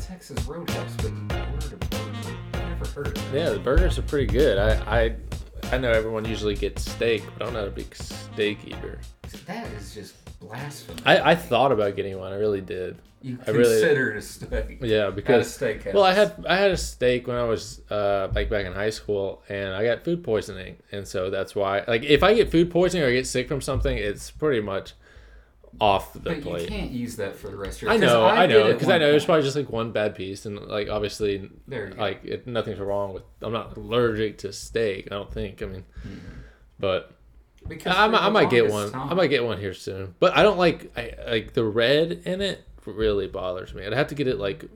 Texas Roadhouse, but ordered a burger. I never heard of it. Yeah, the burgers are pretty good. I know everyone usually gets steak, but I'm not a big steak eater. That is just blasphemy. I thought about getting one. I really did. You considered a steak? Yeah, because at a steakhouse. Well, I had a steak when I was like back in high school, and I got food poisoning, and so that's why. Like, if I get food poisoning or I get sick from something, it's pretty much off the plate. But you can't use that for the rest of your life. I know, because I know there's probably just like one bad piece, and like obviously, like nothing's wrong with. I'm not allergic to steak. I don't think. I mean, but I might get one. I might get one here soon. But I don't like. Like the red in it really bothers me. I'd have to get it like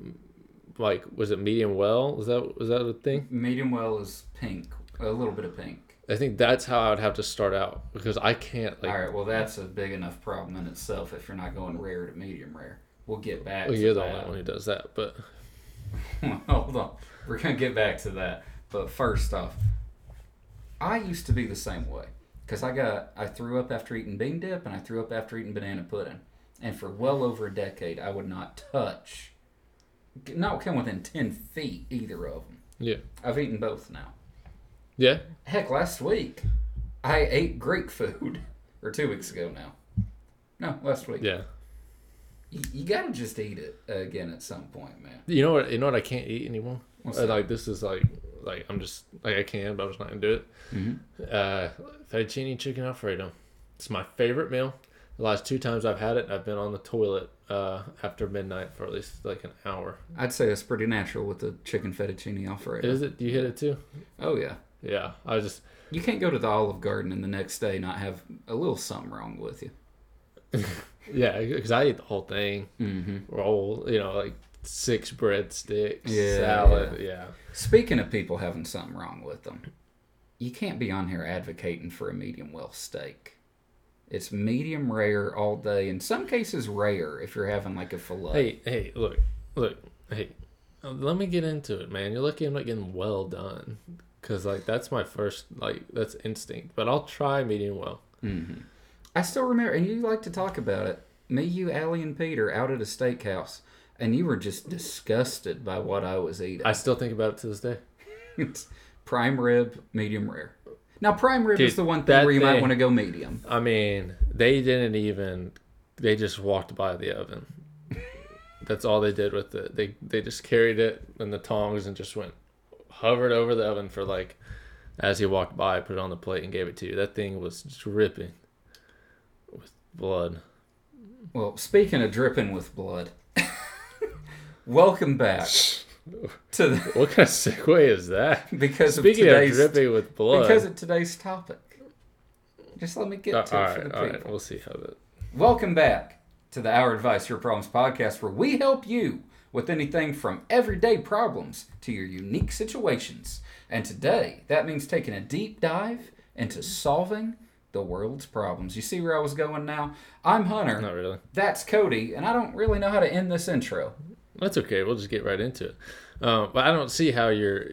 was it medium well? Was that a thing? Medium well is pink. A little bit of pink. I think that's how I would have to start out, because I can't. All right, well, that's a big enough problem in itself if you're not going rare to medium rare. We'll get back to that. Well, you're the only one who does that, but... Hold on. We're going to get back to that. But first off, I used to be the same way, because I threw up after eating bean dip, and I threw up after eating banana pudding. And for well over a decade, I would not touch... Not come within 10 feet, either of them. Yeah. I've eaten both now. Yeah. Heck, last week, I ate Greek food. Or 2 weeks ago now. No, last week. Yeah. You gotta just eat it again at some point, man. You know what I can't eat anymore? What's that? Like, this is like I'm just, like I can, but I'm just not gonna do it. Mm-hmm. Fettuccine chicken Alfredo. It's my favorite meal. The last 2 times I've had it, I've been on the toilet after midnight for at least like an hour. I'd say that's pretty natural with the chicken fettuccine Alfredo. Is it? Do you hit it too? Oh, yeah. Yeah, you can't go to the Olive Garden and the next day not have a little something wrong with you. Yeah, because I ate the whole thing. Mm-hmm. Roll, like 6 breadsticks, salad. Yeah. Speaking of people having something wrong with them, you can't be on here advocating for a medium well steak. It's medium rare all day. In some cases, rare if you're having like a fillet. Hey, look, let me get into it, man. You're lucky I'm not getting well done. Because, that's my first, that's instinct. But I'll try medium well. Mm-hmm. I still remember, and you like to talk about it, me, you, Allie, and Peter out at a steakhouse, and you were just disgusted by what I was eating. I still think about it to this day. It's prime rib, medium rare. Now, prime rib is the one thing where you might want to go medium. I mean, they just walked by the oven. That's all they did with it. They just carried it in the tongs and just went. Hovered over the oven for as he walked by, put it on the plate and gave it to you. That thing was dripping with blood. Well, speaking of dripping with blood, welcome back to the... What kind of segue is that? Because of today's topic. Just let me get to it for the people. All right, we'll see how that... Welcome back to the Our Advice, Your Problems podcast, where we help you with anything from everyday problems to your unique situations. And today, that means taking a deep dive into solving the world's problems. You see where I was going now? I'm Hunter. Not really. That's Kody, and I don't really know how to end this intro. That's okay. We'll just get right into it. But I don't see how your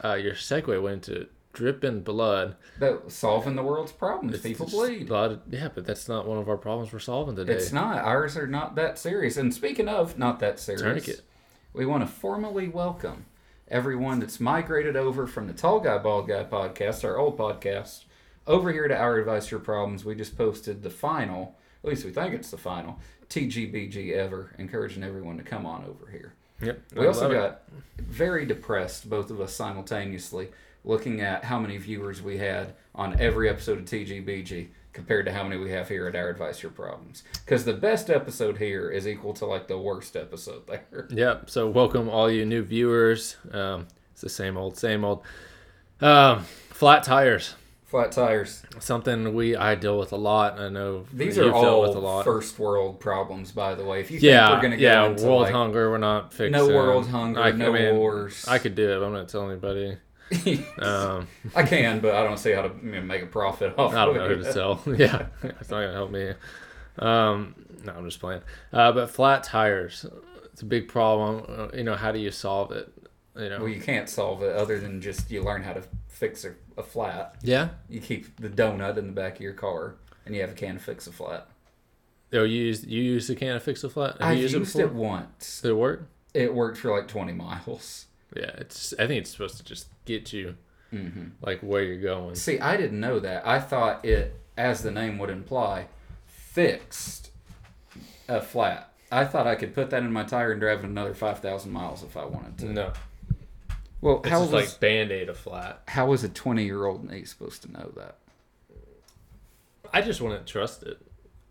segue went to dripping blood. But solving the world's problems. People bleed. But that's not one of our problems we're solving today. It's not. Ours are not that serious. And speaking of not that serious, Tourniquet. We want to formally welcome everyone that's migrated over from the Tall Guy, Bald Guy podcast, our old podcast, over here to Our Advice, Your Problems. We just posted the final, at least we think it's the final, TGBG ever, encouraging everyone to come on over here. Yep. We also got very depressed, both of us simultaneously, looking at how many viewers we had on every episode of TGBG compared to how many we have here at Our Advice, Your Problems. Because the best episode here is equal to, the worst episode there. Yep, so welcome all you new viewers. It's the same old. Flat tires. Flat tires. Something I deal with a lot. I know these are all first world problems, by the way. If you think we're going to get into world hunger, we're not fixing. No world hunger, no wars. I could do it, but I'm not telling anybody. I can, but I don't see how to make a profit off of it. I don't know who to sell. Yeah, it's not going to help me. No, I'm just playing. But flat tires. It's a big problem. You know, how do you solve it? You know, well, you can't solve it other than just you learn how to fix a flat. Yeah. You keep the donut in the back of your car, and you have a can to fix a flat. Oh, you use the can to fix a flat? Have I used it once. Did it work? It worked for like 20 miles. Yeah, I think it's supposed to just get you like where you're going. See, I didn't know that. I thought it, as the name would imply, fixed a flat. I thought I could put that in my tire and drive it another 5,000 miles if I wanted to. No. Well, it's just like Band-Aid a flat. How is a 20-year-old Nate supposed to know that? I just wouldn't trust it.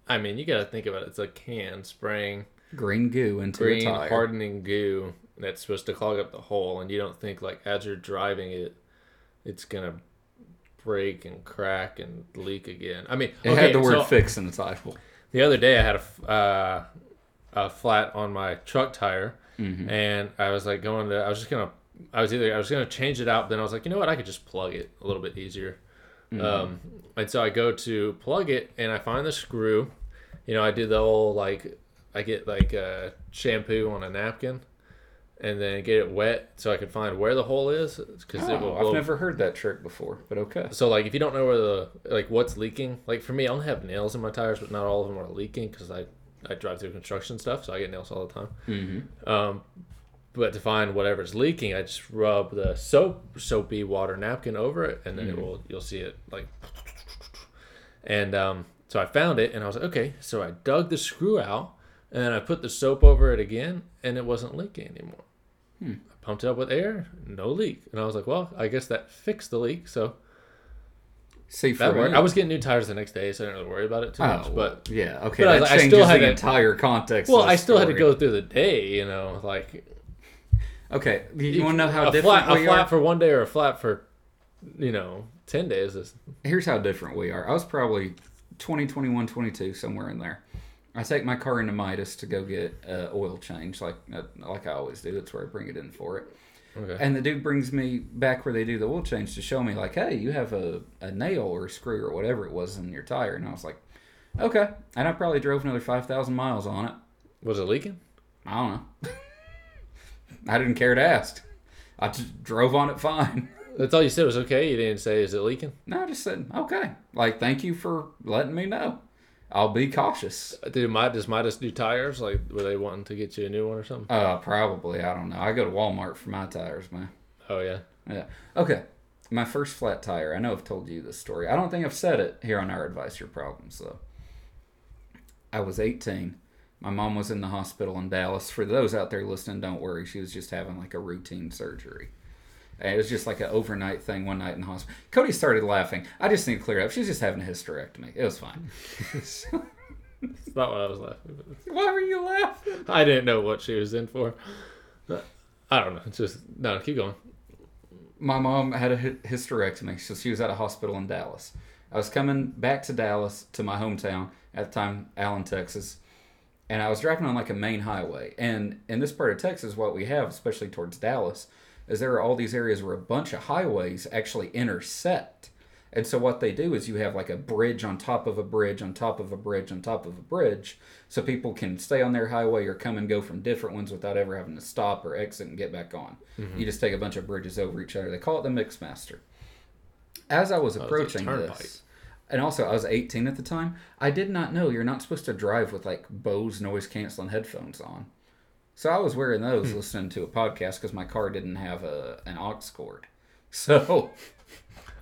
I mean, you got to think about it. It's a can spraying green goo into a tire. Green hardening goo that's supposed to clog up the hole, and you don't think, like, as you're driving it, it's going to break and crack and leak again. I mean, it had the word fix in the title. The other day I had a flat on my truck tire, and I was like I was gonna change it out, but then I was like, you know what, I could just plug it a little bit easier. And so I go to plug it, and I find the screw. You know, I do the old, like, I get like a shampoo on a napkin, and then get it wet so I could find where the hole is. I've never heard that trick before, but okay. So, like, if you don't know where what's leaking, like for me, I only have nails in my tires, but not all of them are leaking because I drive through construction stuff, so I get nails all the time. But to find whatever's leaking, I just rub the soapy water napkin over it, and then you'll see it, like. And so I found it, and I was like, okay. So I dug the screw out, and then I put the soap over it again, and it wasn't leaking anymore. I pumped it up with air, no leak, and I was like, well, I guess that fixed the leak. So. I was getting new tires the next day, so I didn't really worry about it too much. But yeah, okay. But that changes the entire context. Well, I still had to go through the day, you know, like. Okay, you want to know how different we are? A flat for one day or a flat for, 10 days is. Here's how different we are. I was probably 20, 21, 22, somewhere in there. I take my car into Midas to go get oil change, like I always do. That's where I bring it in for it. Okay. And the dude brings me back where they do the oil change to show me, like, hey, you have a nail or a screw or whatever it was in your tire. And I was like, okay. And I probably drove another 5,000 miles on it. Was it leaking? I don't know. I didn't care to ask. I just drove on it fine. That's all you said was okay? You didn't say, is it leaking? No, I just said, okay. Like, thank you for letting me know. I'll be cautious. Does Midas do tires? Like, were they wanting to get you a new one or something? Probably. I don't know. I go to Walmart for my tires, man. Oh, yeah? Yeah. Okay. My first flat tire. I know I've told you this story. I don't think I've said it here on Our Advice Your Problems, though. I was 18. My mom was in the hospital in Dallas. For those out there listening, don't worry. She was just having, like, a routine surgery. And it was just like an overnight thing one night in the hospital. Kody started laughing. I just need to clear it up. She was just having a hysterectomy. It was fine. It's not what I was laughing at. Why were you laughing? I didn't know what she was in for. I don't know. It's just, no, keep going. My mom had a hysterectomy, so she was at a hospital in Dallas. I was coming back to Dallas, to my hometown, at the time, Allen, Texas. And I was driving on, like, a main highway. And in this part of Texas, what we have, especially towards Dallas, is there are all these areas where a bunch of highways actually intersect. And so what they do is you have, like, a bridge on top of a bridge on top of a bridge on top of a bridge, so people can stay on their highway or come and go from different ones without ever having to stop or exit and get back on. You just take a bunch of bridges over each other. They call it the Mixmaster. As I was approaching this, and also I was 18 at the time, I did not know you're not supposed to drive with, like, Bose noise-canceling headphones on. So I was wearing those listening to a podcast because my car didn't have an aux cord. So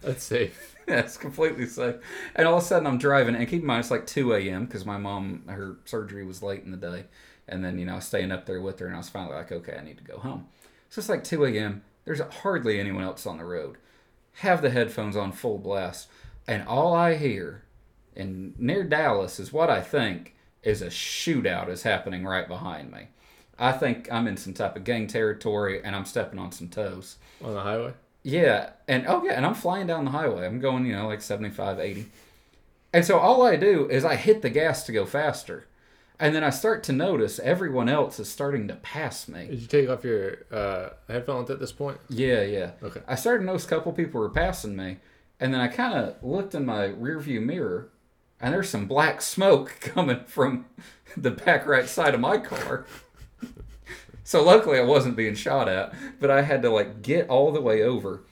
that's safe. That's completely safe. And all of a sudden I'm driving, and keep in mind it's like 2 a.m. because my mom, her surgery was late in the day. And then, I was staying up there with her, and I was finally like, okay, I need to go home. So it's like 2 a.m. There's hardly anyone else on the road. Have the headphones on full blast. And all I hear, and near Dallas is what I think is a shootout is happening right behind me. I think I'm in some type of gang territory, and I'm stepping on some toes. On the highway? Yeah. And I'm flying down the highway. I'm going, like 75, 80. And so all I do is I hit the gas to go faster. And then I start to notice everyone else is starting to pass me. Did you take off your headphones at this point? Yeah. Okay. I started to notice a couple people were passing me. And then I kind of looked in my rearview mirror, and there's some black smoke coming from the back right side of my car. So luckily I wasn't being shot at, but I had to like get all the way over.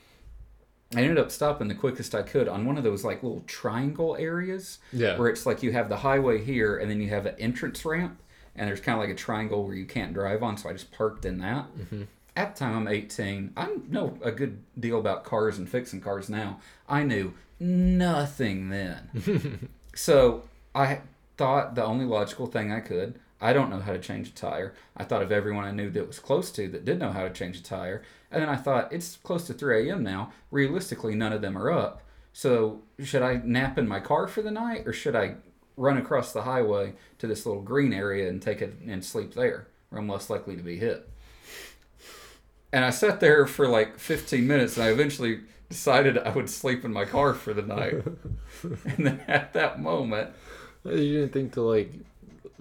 I ended up stopping the quickest I could on one of those like little triangle areas where it's like you have the highway here and then you have an entrance ramp and there's kind of like a triangle where you can't drive on, so I just parked in that. Mm-hmm. At the time I'm 18, I know a good deal about cars and fixing cars now. I knew nothing then. So I thought the only logical thing I could, I don't know how to change a tire. I thought of everyone I knew that was close to that did know how to change a tire. And then I thought, it's close to 3 a.m. now. Realistically, none of them are up. So should I nap in my car for the night, or should I run across the highway to this little green area and take it and sleep there, where I'm less likely to be hit? And I sat there for like 15 minutes, and I eventually decided I would sleep in my car for the night. And then at that moment... You didn't think to like...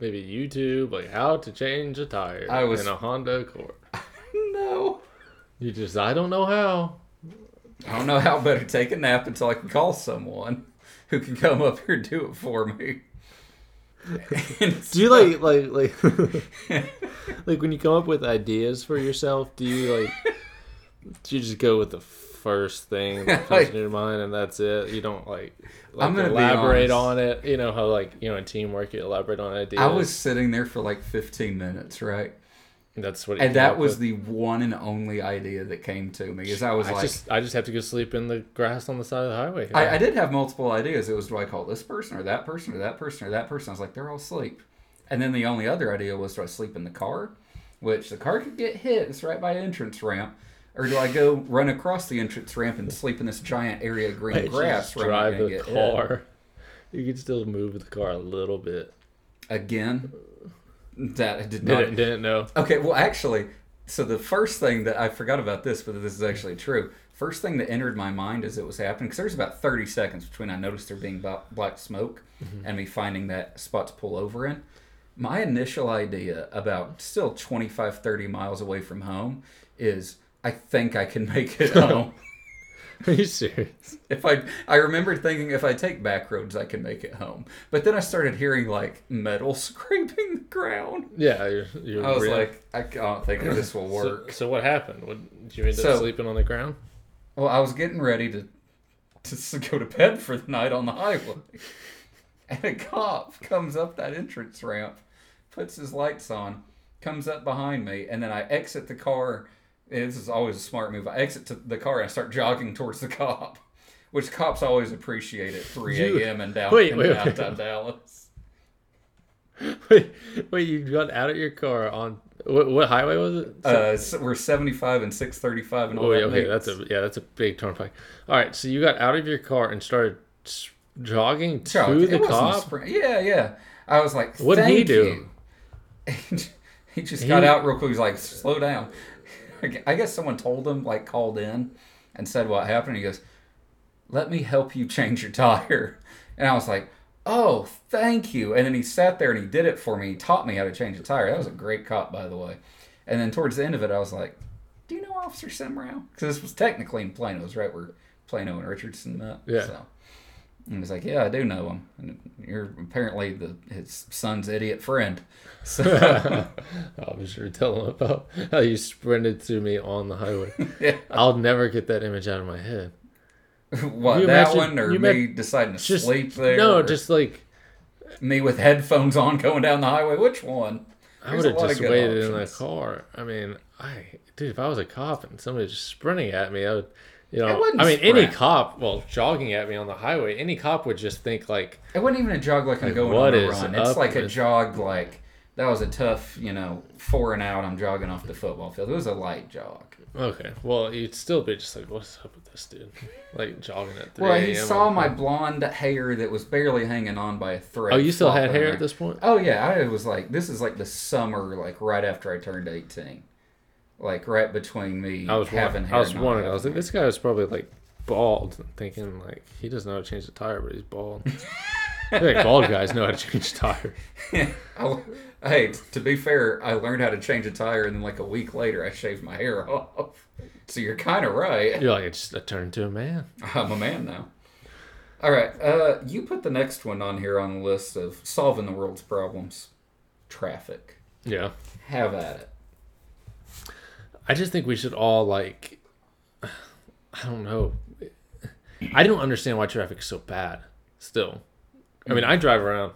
Maybe YouTube, like how to change a tire in a Honda Accord. No. You just, I don't know how. I don't know how, better take a nap until I can call someone who can come up here and do it for me. Do you like when you come up with ideas for yourself, do you just go with the first thing that comes in your mind and that's it? You don't like I'm gonna elaborate on it. You know how in teamwork you elaborate on ideas. I was sitting there for like 15 minutes, right? That was the one and only idea that came to me. Is I just have to go sleep in the grass on the side of the highway. You know? I did have multiple ideas. It was, do I call this person or that person or that person or that person? I was like, they're all asleep. And then the only other idea was, do I sleep in the car? Which the car could get hit. It's right by an entrance ramp. Or do I go run across the entrance ramp and sleep in this giant area of green grass? Just drive the car. You could still move the car a little bit. Again, that I didn't know. Okay, well, actually, so the first thing that I forgot about this, but this is actually true. First thing that entered my mind as it was happening, because there's about 30 seconds between I noticed there being black smoke and me finding that spot to pull over in. My initial idea, about still 25, 30 miles away from home, is... I think I can make it home. Are you serious? If I remember thinking, if I take back roads, I can make it home. But then I started hearing like metal scraping the ground. Yeah, I don't think this will work. So what happened? Did you end up sleeping on the ground? Well, I was getting ready to go to bed for the night on the highway, and a cop comes up that entrance ramp, puts his lights on, comes up behind me, and then I exit the car. This is always a smart move. I exit to the car and I start jogging towards the cop, which cops always appreciate at 3 a.m. in downtown Dallas. Wait, you got out of your car on... What highway was it? We're 75 and 635 and all that. Okay, that's a big turnpike. All right, so you got out of your car and started jogging to the cop? Yeah. I was like, what did he do? He just got out real quick. He was like, slow down. I guess someone told him, like called in and said what happened. He goes, let me help you change your tire. And I was like, oh, thank you. And then he sat there and he did it for me. He taught me how to change a tire. That was a great cop, by the way. And then towards the end of it, I was like, do you know Officer Semrau? Because this was technically in Plano. It was right where Plano and Richardson met. Yeah. So. And he was like, yeah, I do know him. And you're apparently his son's idiot friend. So I'll be sure to tell him about how you sprinted to me on the highway. Yeah. I'll never get that image out of my head. What, that one or me deciding to sleep there? No, just like... Me with headphones on going down the highway? Which one? I would have just waited in that car. I mean, dude, if I was a cop and somebody was just sprinting at me, I would... You know, I mean, any cop, jogging at me on the highway, any cop would just think like... It wasn't even a jog like I'm going on a run. It's like a jog like, that was a tough, 4 and out, I'm jogging off the football field. It was a light jog. Okay, well, you'd still be just like, what's up with this dude? Like jogging at 3 a.m. Well, he saw my blonde hair that was barely hanging on by a thread. Oh, you still had hair at this point? Oh, yeah. I was like, this is like the summer, like right after I turned 18. Like right between me having hair. I was wondering. I was like, this guy was probably like bald, thinking like he doesn't know how to change the tire, but he's bald. I think bald guys know how to change a tire. Hey, to be fair, I learned how to change a tire, and then like a week later, I shaved my hair off. So you're kind of right. You're like, I turned to a man. I'm a man now. All right, you put the next one on here on the list of solving the world's problems: traffic. Yeah. Have at it. I just think we should all, like, I don't know. I don't understand why traffic is so bad still. I mean, I drive around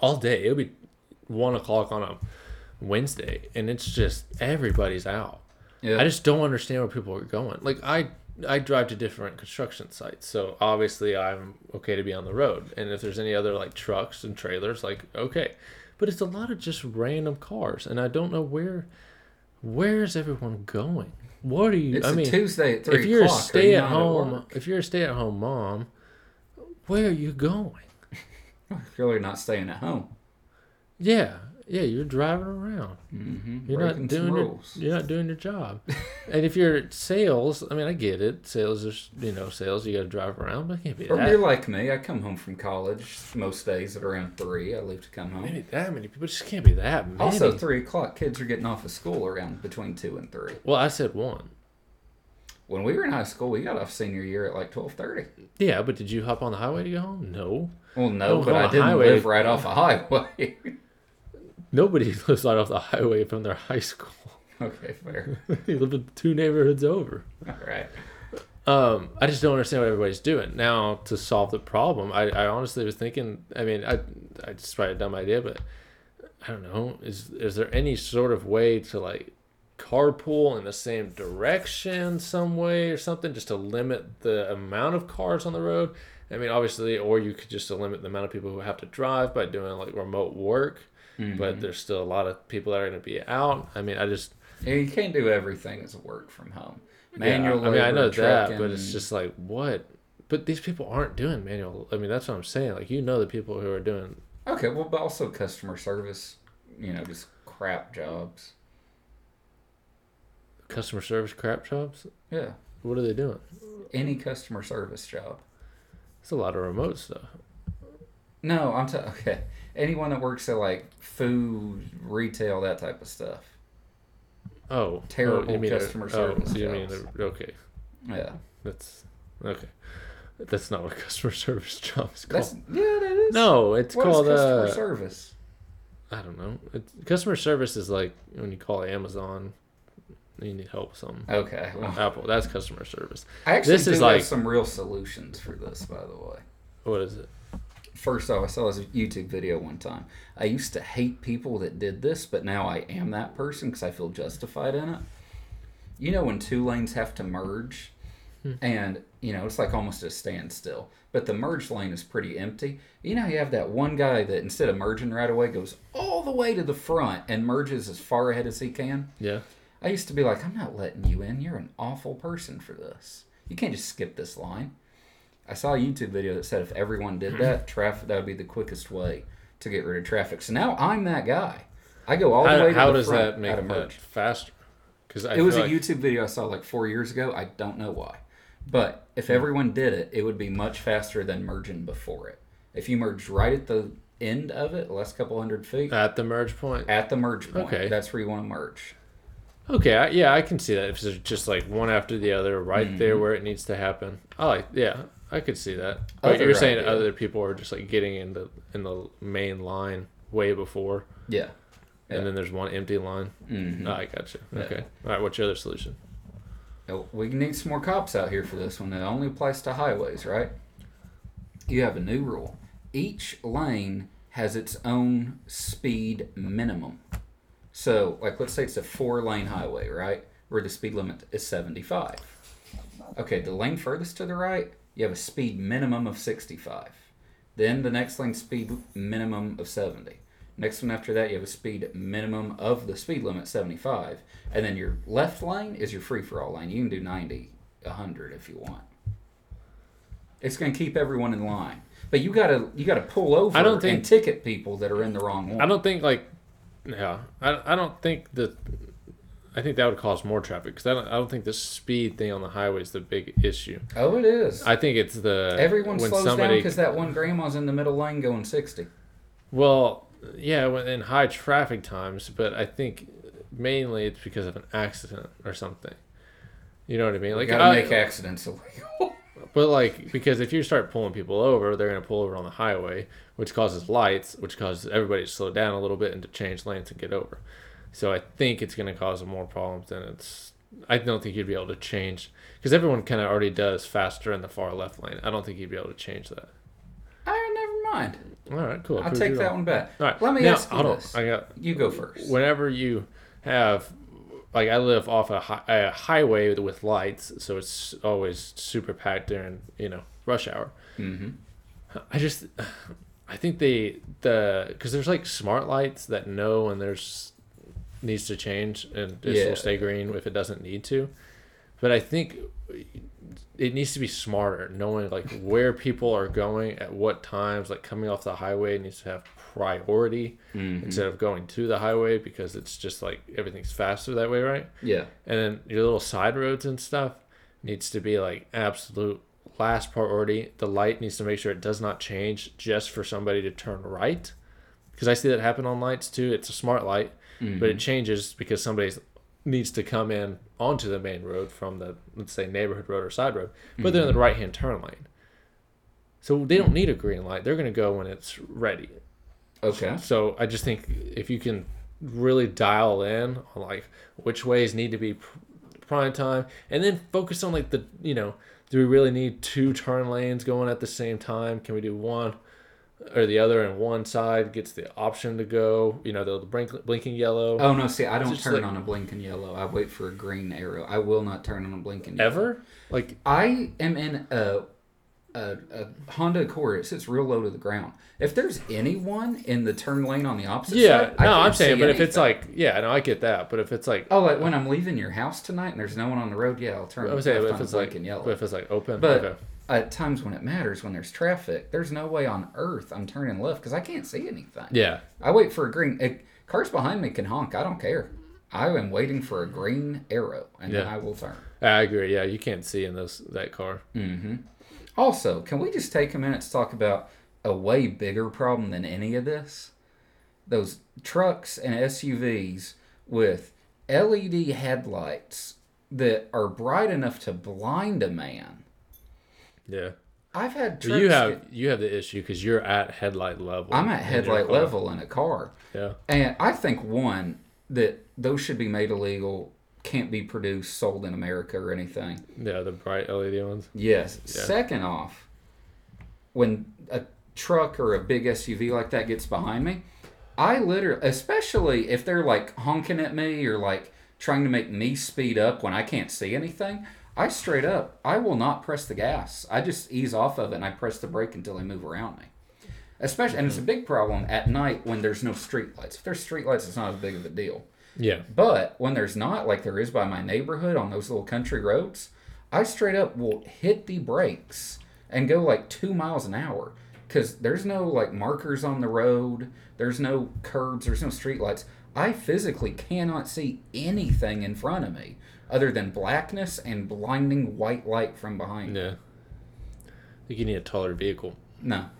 all day. It'll be 1 o'clock on a Wednesday, and it's just everybody's out. Yeah. I just don't understand where people are going. Like, I drive to different construction sites, so obviously I'm okay to be on the road. And if there's any other, like, trucks and trailers, like, okay. But it's a lot of just random cars, and I don't know where is everyone going? What are you? It's Tuesday at 3 o'clock. If you're a stay-at-home mom, where are you going? You're not staying at home. Yeah, you're driving around. Mm-hmm. You're not doing your job. And if you're at sales, I mean, I get it. Sales is, sales. You got to drive around, but it can't be that. Or you're like me. I come home from college most days at around 3. I leave to come home. Maybe that many people. It just can't be that many. Also, 3 o'clock. Kids are getting off of school around between 2 and 3. Well, I said 1. When we were in high school, we got off senior year at like 12:30. Yeah, but did you hop on the highway to go home? No. Well, no, but I didn't live right off a highway. Nobody lives right off the highway from their high school. Okay, fair. You live in 2 neighborhoods over. All right. I just don't understand what everybody's doing. Now, to solve the problem, I honestly was thinking, I just tried a dumb idea, but I don't know. Is there any sort of way to, like, carpool in the same direction some way or something just to limit the amount of cars on the road? I mean, obviously, or you could just limit the amount of people who have to drive by doing, like, remote work. Mm-hmm. But there's still a lot of people that are going to be out. I mean, you can't do everything as work from home. Manual labor, I know that, but it's just like, what? But these people aren't doing manual. I mean, that's what I'm saying. Like, the people who are doing. Okay, well, but also customer service, just crap jobs. Customer service crap jobs? Yeah. What are they doing? Any customer service job. It's a lot of remote stuff. No, I'm okay. Anyone that works at, like, food, retail, that type of stuff. Oh. Terrible customer service. You mean, okay. Yeah. That's, okay. That's not what a customer service job is called. That is. No, it's called... What is customer service? I don't know. Customer service is like when you call Amazon... You need help with something. Okay. Well, Apple. That's customer service. I actually have some real solutions for this, by the way. What is it? First off, I saw this YouTube video one time. I used to hate people that did this, but now I am that person because I feel justified in it. When two lanes have to merge, and, it's like almost a standstill, but the merge lane is pretty empty. You have that one guy that instead of merging right away goes all the way to the front and merges as far ahead as he can. Yeah. I used to be like, I'm not letting you in. You're an awful person for this. You can't just skip this line. I saw a YouTube video that said if everyone did that, that would be the quickest way to get rid of traffic. So now I'm that guy. I go all the way to the front. How does that make it faster? It was a YouTube video I saw like 4 years ago. I don't know why. But if everyone did it, it would be much faster than merging before it. If you merge right at the end of it, last couple 100 feet. At the merge point? At the merge point. Okay. That's where you want to merge. Okay, yeah, I can see that. If there's just like one after the other, right there where it needs to happen. I could see that. But you're saying other people are just like getting in the main line way before. Yeah. And then there's one empty line. Mm-hmm. Oh, I got you. Okay. Yeah. All right, what's your other solution? We need some more cops out here for this one. It only applies to highways, right? You have a new rule. Each lane has its own speed minimum. So, like, let's say it's a 4-lane highway, right? Where the speed limit is 75. Okay, the lane furthest to the right, you have a speed minimum of 65. Then the next lane, speed minimum of 70. Next one after that, you have a speed minimum of the speed limit, 75. And then your left lane is your free-for-all lane. You can do 90, 100 if you want. It's going to keep everyone in line. But you gotta pull over and ticket people that are in the wrong one. I don't think, like... Yeah, I don't think that. I think that would cause more traffic because I don't think the speed thing on the highway is the big issue. Oh, it is. I think it's everyone slows down because that one grandma's in the middle lane going 60. Well, yeah, in high traffic times, but I think mainly it's because of an accident or something. You know what I mean? Like, gotta make accidents illegal. But, like, because if you start pulling people over, they're going to pull over on the highway, which causes lights, which causes everybody to slow down a little bit and to change lanes and get over. So I think it's going to cause him more problems than it's. I don't think he'd be able to change, because everyone kind of already does faster in the far left lane. I don't think he'd be able to change that. Never mind. All right, cool. I'll take that one back. All right. Let me ask you this. You go first. Whenever you have, like, I live off a highway with lights, so it's always super packed during rush hour. Mm-hmm. I think because there's like smart lights that know when there's needs to change, and it will stay green if it doesn't need to. But I think it needs to be smarter, knowing like where people are going at what times. Like coming off the highway needs to have priority instead of going to the highway, because it's just like everything's faster that way, right? Yeah. And then your little side roads and stuff needs to be like absolute last priority. The light needs to make sure it does not change just for somebody to turn right, because I see that happen on lights too. It's a smart light, but it changes because somebody needs to come in onto the main road from the, let's say, neighborhood road or side road, but they're in the right-hand turn lane. So they don't need a green light. They're going to go when it's ready. Okay. So I just think if you can really dial in on like which ways need to be prime time, and then focus on like the, do we really need two turn lanes going at the same time? Can we do one or the other, and one side gets the option to go, the blinking yellow? Oh, no, see, I don't turn on a blinking yellow. I wait for a green arrow. I will not turn on a blinking yellow. Ever? Like, I am in a Honda Accord. It sits real low to the ground. If there's anyone in the turn lane on the opposite side, I I'm saying, but anything. If it's like, I get that. But if it's like... Oh, like when I'm leaving your house tonight and there's no one on the road, I'll turn on a blinking yellow. But if it's like open... But, okay. At times when it matters, when there's traffic, there's no way on earth I'm turning left because I can't see anything. Yeah. I wait for a green. Cars behind me can honk. I don't care. I am waiting for a green arrow, and then I will turn. I agree. Yeah, you can't see in that car. Mm-hmm. Also, can we just take a minute to talk about a way bigger problem than any of this? Those trucks and SUVs with LED headlights that are bright enough to blind a man. Yeah, I've had trucks. You have the issue because you're at headlight level. I'm at headlight level in a car. Yeah, and I think that those should be made illegal. Can't be produced, sold in America or anything. Yeah, the bright LED ones. Yes. Yeah. Second off, when a truck or a big SUV like that gets behind me, I literally, especially if they're like honking at me or like trying to make me speed up when I can't see anything. I will not press the gas. I just ease off of it, and I press the brake until they move around me. Especially, and it's a big problem at night when there's no streetlights. If there's streetlights, it's not as big of a deal. Yeah. But when there's not, like there is by my neighborhood on those little country roads, I straight up will hit the brakes and go like 2 miles an hour because there's no like markers on the road. There's no curbs. There's no streetlights. I physically cannot see anything in front of me, other than blackness and blinding white light from behind. Yeah. I think you need a taller vehicle. No.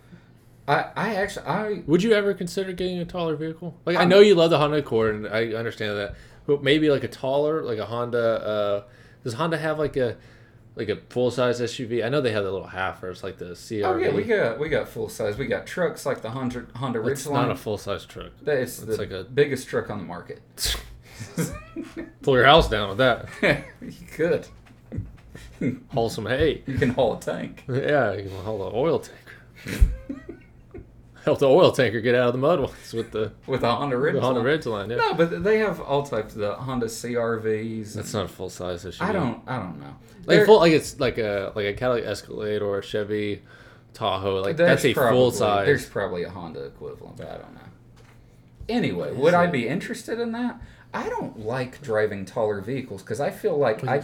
I would you ever consider getting a taller vehicle? Like I know you love the Honda Accord, and I understand that, but maybe like a taller, like a Honda. Does Honda have like a full size SUV? I know they have the little halfers, like the CRV. Oh yeah, we got full size. We got trucks like the Honda Ridgeline. It's not a full size truck. It's like the biggest truck on the market. Pull your house down with that. You could haul some hay. You can haul a tank. Yeah, you can haul an oil tanker. Help the oil tanker get out of the mud once with the Honda Ridgeline. The Honda Ridgeline. Yeah. No, but they have all types of the Honda CRVs. That's not a full size issue. I don't know. It's like a Cadillac Escalade or a Chevy Tahoe. Like that's a full size. There's probably a Honda equivalent, but I don't know. Anyway, would I be interested in that? I don't like driving taller vehicles because I feel like I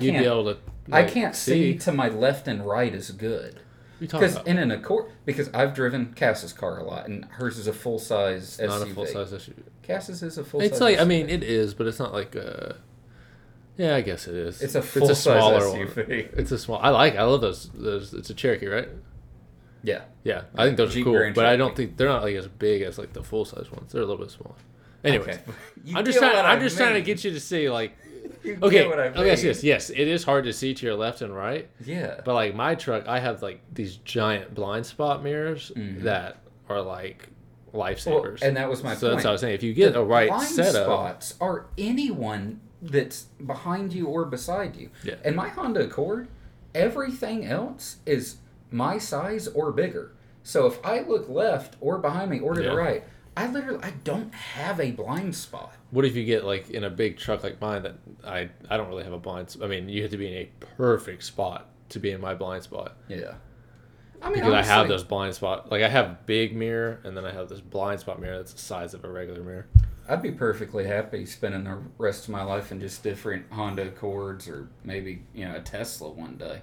can't see to my left and right as good. Because in an Accord, because I've driven Cass's car a lot, and hers is a full size SUV. Not a full size SUV. Cass's is a full size. It's like SUV. I mean it is, but it's not like a. Yeah, I guess it is. It's a full size SUV. One. It's a small. I love those. It's a Cherokee, right? Yeah. Yeah, I think those Jeep are cool, but Cherokee. I don't think they're not like as big as like the full size ones. They're a little bit smaller. Anyways, okay. I'm just trying to get you to see, like, you okay, what I mean. Okay, yes, it is hard to see to your left and right. Yeah. But, like, my truck, I have, like, these giant blind spot mirrors that are, like, lifesavers. Well, and that was my point. That's what I was saying. If you get the right setup, spots are anyone that's behind you or beside you. Yeah. And my Honda Accord, everything else is my size or bigger. So if I look left or behind me or to the right, I don't have a blind spot. What if you get like in a big truck like mine that I don't really have a blind spot. I mean, you have to be in a perfect spot to be in my blind spot. Yeah. I mean, because honestly, I have those blind spot. Like I have big mirror and then I have this blind spot mirror that's the size of a regular mirror. I'd be perfectly happy spending the rest of my life in just different Honda Accords or maybe, you know, a Tesla one day.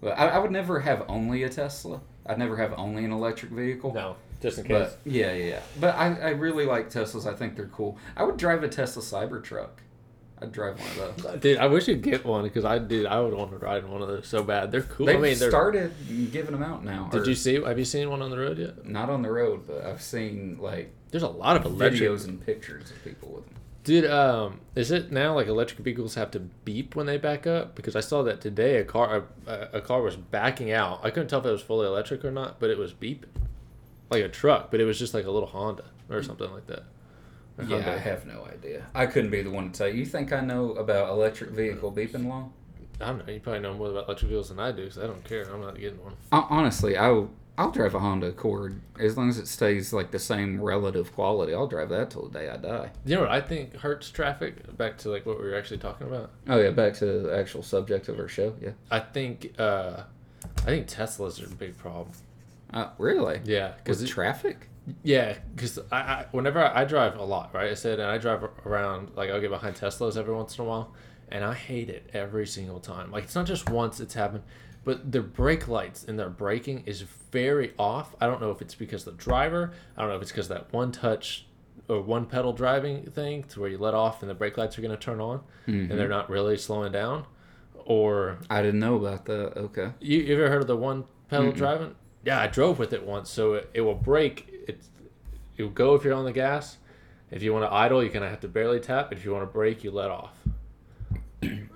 But I would never have only a Tesla. I'd never have only an electric vehicle. No. Just in case. But, yeah. But I really like Teslas. I think they're cool. I would drive a Tesla Cybertruck. I'd drive one of those. Dude, I wish you'd get one because I would want to ride in one of those so bad. They're cool. They've started giving them out now. Have you seen one on the road yet? Not on the road, but I've seen like there's a lot of electric videos and pictures of people with them. Dude, is it now like electric vehicles have to beep when they back up? Because I saw that today a car was backing out. I couldn't tell if it was fully electric or not, but it was beeping. Like a truck, but it was just like a little Honda or something like that. Yeah, I have no idea. I couldn't be the one to tell you. You think I know about electric vehicle beeping law? I don't know. You probably know more about electric vehicles than I do, so I don't care. I'm not getting one. Honestly, I'll drive a Honda Accord as long as it stays like the same relative quality. I'll drive that till the day I die. You know what I think hurts traffic? Back to like what we were actually talking about. Oh yeah, back to the actual subject of our show. Yeah. I think Teslas are a big problem. Really? Yeah. Because traffic? Yeah, because whenever I drive a lot, right? I said, and I drive around, like I'll get behind Teslas every once in a while, and I hate it every single time. Like it's not just once it's happened, but their brake lights and their braking is very off. I don't know if it's because of the driver. I don't know if it's because of that one touch or one pedal driving thing to where you let off and the brake lights are going to turn on, and they're not really slowing down. Or I didn't know about that. Okay. You ever heard of the one pedal driving? Yeah, I drove with it once, so it will brake. It will go if you're on the gas. If you want to idle, you're going to have to barely tap. If you want to brake, you let off.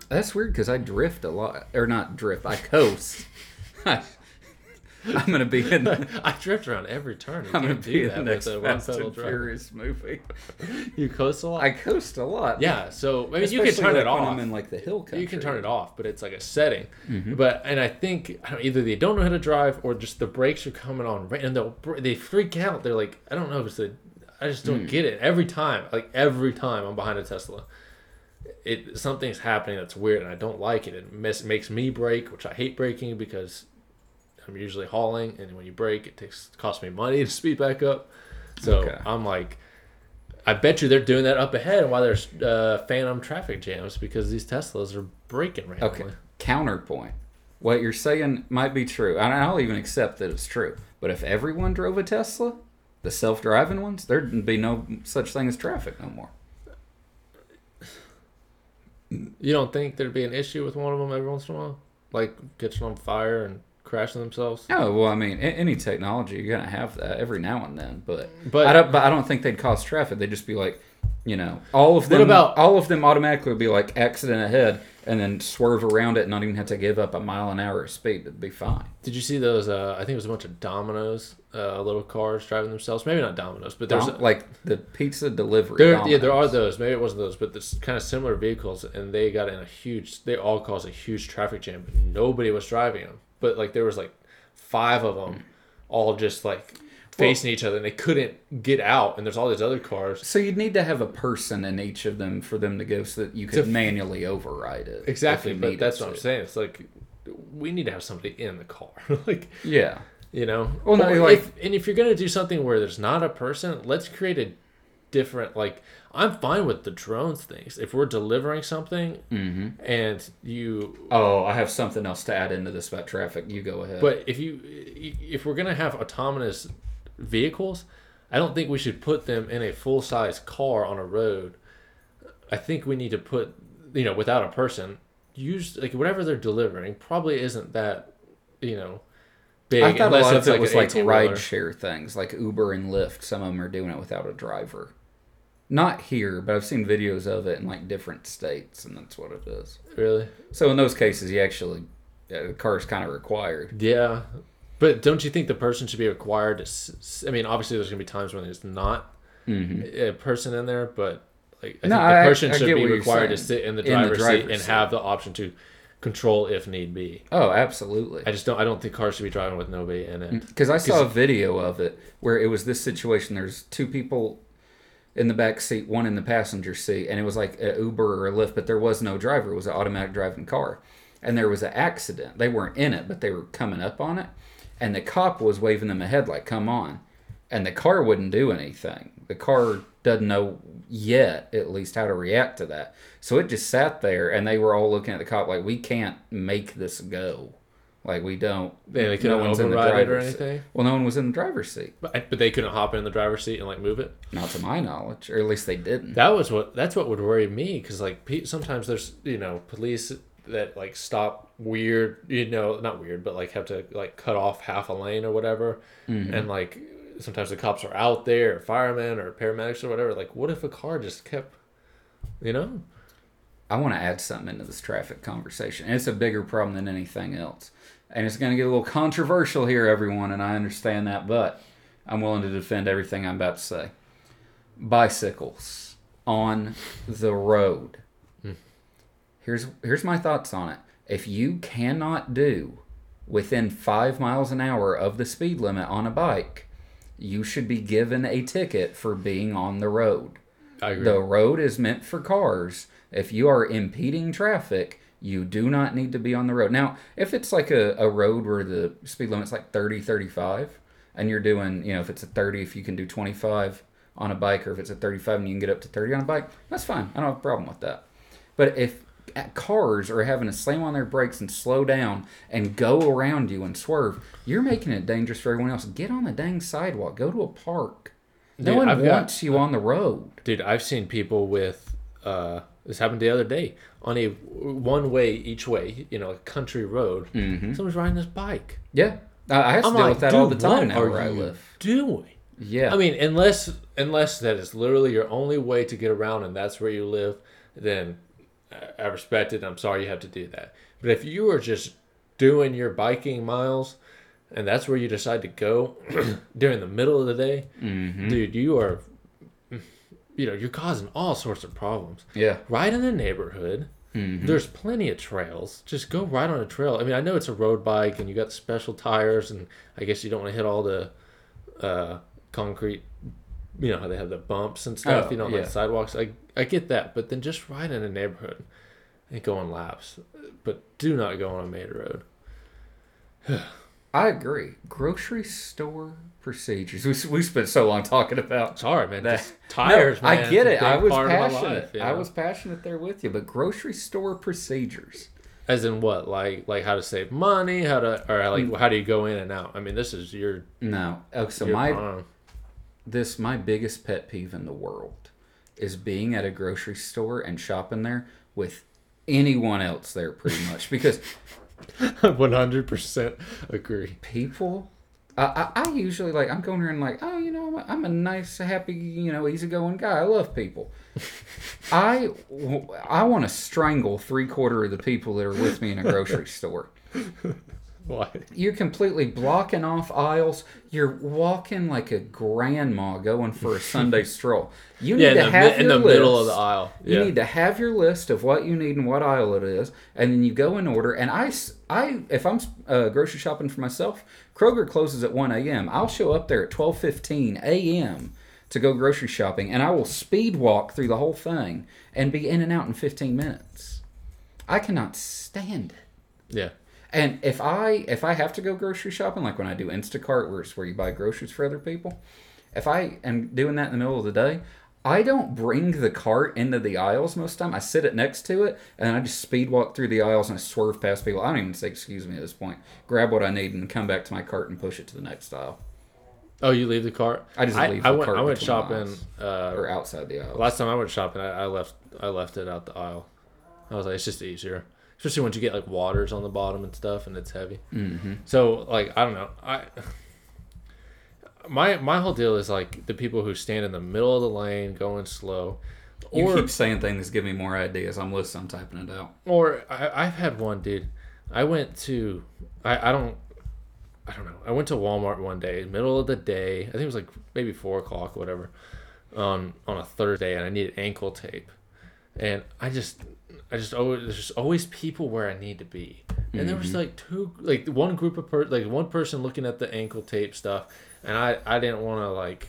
That's weird because I drift a lot. Or not drift, I coast. I'm going to be in... I drift around every turn. You I'm going to be in the next Fast and Furious movie. You coast a lot? I coast a lot. Yeah, so I mean, you can turn it off. When I'm in like the hill country. You can turn it off, but it's like a setting. Mm-hmm. And I think either they don't know how to drive or just the brakes are coming on right, and they freak out. They're like, I don't know if it's I just don't get it. Every time I'm behind a Tesla, something's happening that's weird and I don't like it. It makes me brake, which I hate braking because I'm usually hauling, and when you brake, it costs me money to speed back up. So okay. I'm like, I bet you they're doing that up ahead while there's phantom traffic jams because these Teslas are braking randomly. Okay, counterpoint. What you're saying might be true, and I'll even accept that it's true. But if everyone drove a Tesla, the self-driving ones, there'd be no such thing as traffic no more. You don't think there'd be an issue with one of them every once in a while? Like catching on fire and crashing themselves? Oh, well, I mean, any technology, you're going to have that every now and then, but I don't think they'd cause traffic. They'd just be like, you know, all of them automatically would be like accident ahead and then swerve around it and not even have to give up a mile an hour of speed. It'd be fine. Did you see those, I think it was a bunch of Domino's little cars driving themselves? Maybe not Domino's, but there's... like the pizza delivery Domino's. Yeah, there are those. Maybe it wasn't those, but this kind of similar vehicles, and they got in they all caused a huge traffic jam, but nobody was driving them. But, like, there was, like, 5 of them all just, like, facing each other. And they couldn't get out. And there's all these other cars. So you'd need to have a person in each of them for them to go so that you could manually override it. Exactly. But that's what I'm saying. It's, like, we need to have somebody in the car. Like, yeah. You know? Well, no, if you're going to do something where there's not a person, let's create a different, like, I'm fine with the drones things. If we're delivering something and you... Oh, I have something else to add into this about traffic. You go ahead. But if we're going to have autonomous vehicles, I don't think we should put them in a full-size car on a road. I think we need to put, you know, without a person, use like whatever they're delivering probably isn't that, you know, big. I thought a lot of it was like rideshare things, like Uber and Lyft. Some of them are doing it without a driver. Not here, but I've seen videos of it in like different states, and that's what it is. Really? So in those cases, you actually the car is kind of required. Yeah, But don't you think the person should be required to, I mean, obviously there's going to be times when there's not a person in there, but like, I think the person should be required to sit in the driver's seat and have the option to control if need be. Oh, absolutely. I just don't. I don't think cars should be driving with nobody in it. Because I saw a video of it where it was this situation. There's two people in the back seat, one in the passenger seat, and it was like an Uber or a Lyft, but there was no driver. It was an automatic driving car, and there was an accident. They weren't in it, but they were coming up on it, and the cop was waving them ahead like, "Come on," and the car wouldn't do anything. The car doesn't know yet, at least, how to react to that. So it just sat there, and they were all looking at the cop like, "We can't make this go. Like, we don't." Yeah, they couldn't override it or anything? Well, no one was in the driver's seat. But they couldn't hop in the driver's seat and, like, move it? Not to my knowledge, or at least they didn't. That's what would worry me, because, like, sometimes there's, you know, police that, like, stop weird, you know, not weird, but, like, have to, like, cut off half a lane or whatever, and, like, sometimes the cops are out there, or firemen or paramedics or whatever. Like, what if a car just kept, you know? I want to add something into this traffic conversation. And it's a bigger problem than anything else. And it's going to get a little controversial here, everyone, and I understand that, but I'm willing to defend everything I'm about to say. Bicycles on the road. Here's my thoughts on it. If you cannot do within 5 miles an hour of the speed limit on a bike, you should be given a ticket for being on the road. I agree. The road is meant for cars. If you are impeding traffic, you do not need to be on the road. Now, if it's like a road where the speed limit's like 30, 35, and you're doing, you know, if it's a 30, if you can do 25 on a bike, or if it's a 35 and you can get up to 30 on a bike, that's fine. I don't have a problem with that. But if cars are having to slam on their brakes and slow down and go around you and swerve, you're making it dangerous for everyone else. Get on the dang sidewalk. Go to a park. No one wants you on the road. Dude, I've seen people with, this happened the other day, on a one-way each way, you know, a country road. Someone's riding this bike. Yeah. I have to deal with that all the time now where I live. What are you doing? Yeah. I mean, unless that is literally your only way to get around and that's where you live, then I respect it. I'm sorry you have to do that. But if you are just doing your biking miles and that's where you decide to go during the middle of the day, dude, you are, you know, you're causing all sorts of problems. Yeah. Right in the neighborhood. There's plenty of trails. Just go right on a trail. I mean, I know it's a road bike and you got special tires and I guess you don't want to hit all the concrete, you know, how they have the bumps and stuff, you know, on the sidewalks. I get that, but then just ride in a neighborhood and go on laps. But do not go on a main road. I agree. Grocery store procedures. We spent so long talking about. Sorry, man. That. Tires, no, man. I get it. I was passionate. Life, you know? I was passionate there with you. But grocery store procedures. As in what? Like how to save money? How do you go in and out? I mean, this is your. No. So my biggest pet peeve in the world is being at a grocery store and shopping there with anyone else there pretty much because 100% agree. People, I usually like, I'm going here and like, oh, you know, I'm a nice, happy, you know, easygoing guy. I love people. I want to strangle 3/4 of the people that are with me in a grocery store. Why? You're completely blocking off aisles. You're walking like a grandma going for a Sunday stroll. You need to have your list. In the middle of the aisle. Yeah. You need to have your list of what you need and what aisle it is, and then you go in order. And I if I'm grocery shopping for myself, Kroger closes at 1 a.m. I'll show up there at 12:15 a.m. to go grocery shopping, and I will speed walk through the whole thing and be in and out in 15 minutes. I cannot stand it. Yeah. And if I have to go grocery shopping, like when I do Instacart, where you buy groceries for other people, if I am doing that in the middle of the day, I don't bring the cart into the aisles most of the time. I sit it next to it, and I just speed walk through the aisles, and I swerve past people. I don't even say excuse me at this point. Grab what I need and come back to my cart and push it to the next aisle. Oh, you leave the cart? I just leave the cart. I went shopping. Or outside the aisle. Last time I went shopping, I left it out the aisle. I was like, it's just easier. Especially once you get, like, waters on the bottom and stuff, and it's heavy. So, like, I don't know. My whole deal is, like, the people who stand in the middle of the lane going slow. Or, you keep saying things that give me more ideas. I'm listening. I'm typing it out. Or I've had one, dude. I went to... I don't... I don't know. I went to Walmart one day, middle of the day. I think it was like maybe 4 o'clock, whatever, on a Thursday, and I needed ankle tape. And there's always people where I need to be. And there was like one person looking at the ankle tape stuff, and I didn't want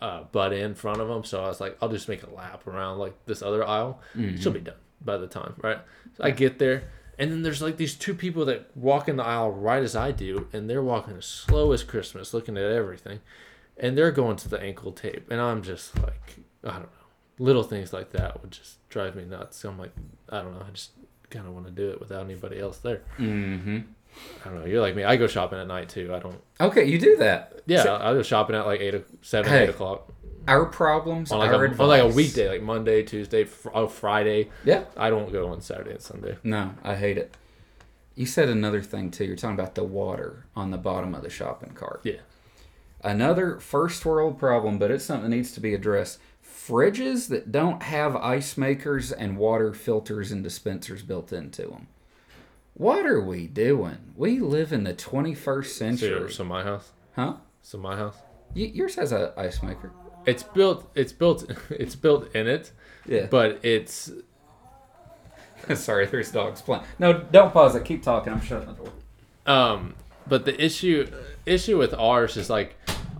to butt in front of them, so I was like, I'll just make a lap around like this other aisle. Mm-hmm. She'll be done by the time, right? So I get there, and then there's like these two people that walk in the aisle right as I do, and they're walking as slow as Christmas, looking at everything, and they're going to the ankle tape, and I'm just like, I don't know. Little things like that would just drive me nuts. So I'm like, I don't know, I just kind of want to do it without anybody else there. Mm-hmm. I don't know. You're like me. I go shopping at night too. I don't. Okay, you do that. Yeah, so, I go shopping at like 8 o'clock. Our problems on like a weekday, like Monday, Tuesday, Friday. Yeah. I don't go on Saturday and Sunday. No, I hate it. You said another thing too. You're talking about the water on the bottom of the shopping cart. Yeah. Another first world problem, but it's something that needs to be addressed. Fridges that don't have ice makers and water filters and dispensers built into them. What are we doing? We live in the 21st century. So my house, huh? So my house. Yours has an ice maker. It's built in it. Yeah. But it's. Sorry, there's dogs playing. No, don't pause it. Keep talking. I'm shutting the door. But the issue with ours is like,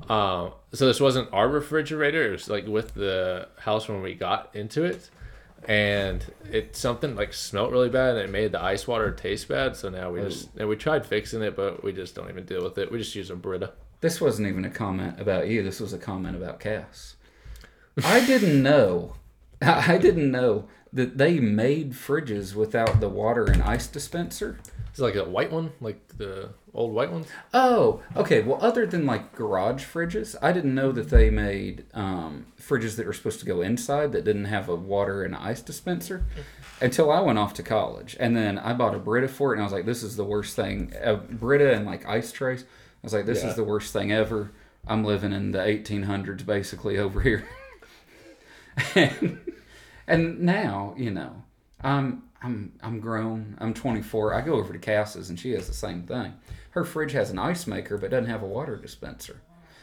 so this wasn't our refrigerator. It was like with the house when we got into it. And it something like smelled really bad, and it made the ice water taste bad. So now we tried fixing it, but we just don't even deal with it. We just use a Brita. This wasn't even a comment about you. This was a comment about Cass. I didn't know that they made fridges without the water and ice dispenser. It's like a white one, like the old white ones. Oh, okay. Well, other than like garage fridges, I didn't know that they made fridges that were supposed to go inside that didn't have a water and ice dispenser until I went off to college. And then I bought a Brita for it, and I was like, this is the worst thing. A Brita and like ice trays. I was like, this is the worst thing ever. I'm living in the 1800s basically over here. and now, you know, I'm grown. I'm 24. I go over to Cass's, and she has the same thing. Her fridge has an ice maker, but doesn't have a water dispenser.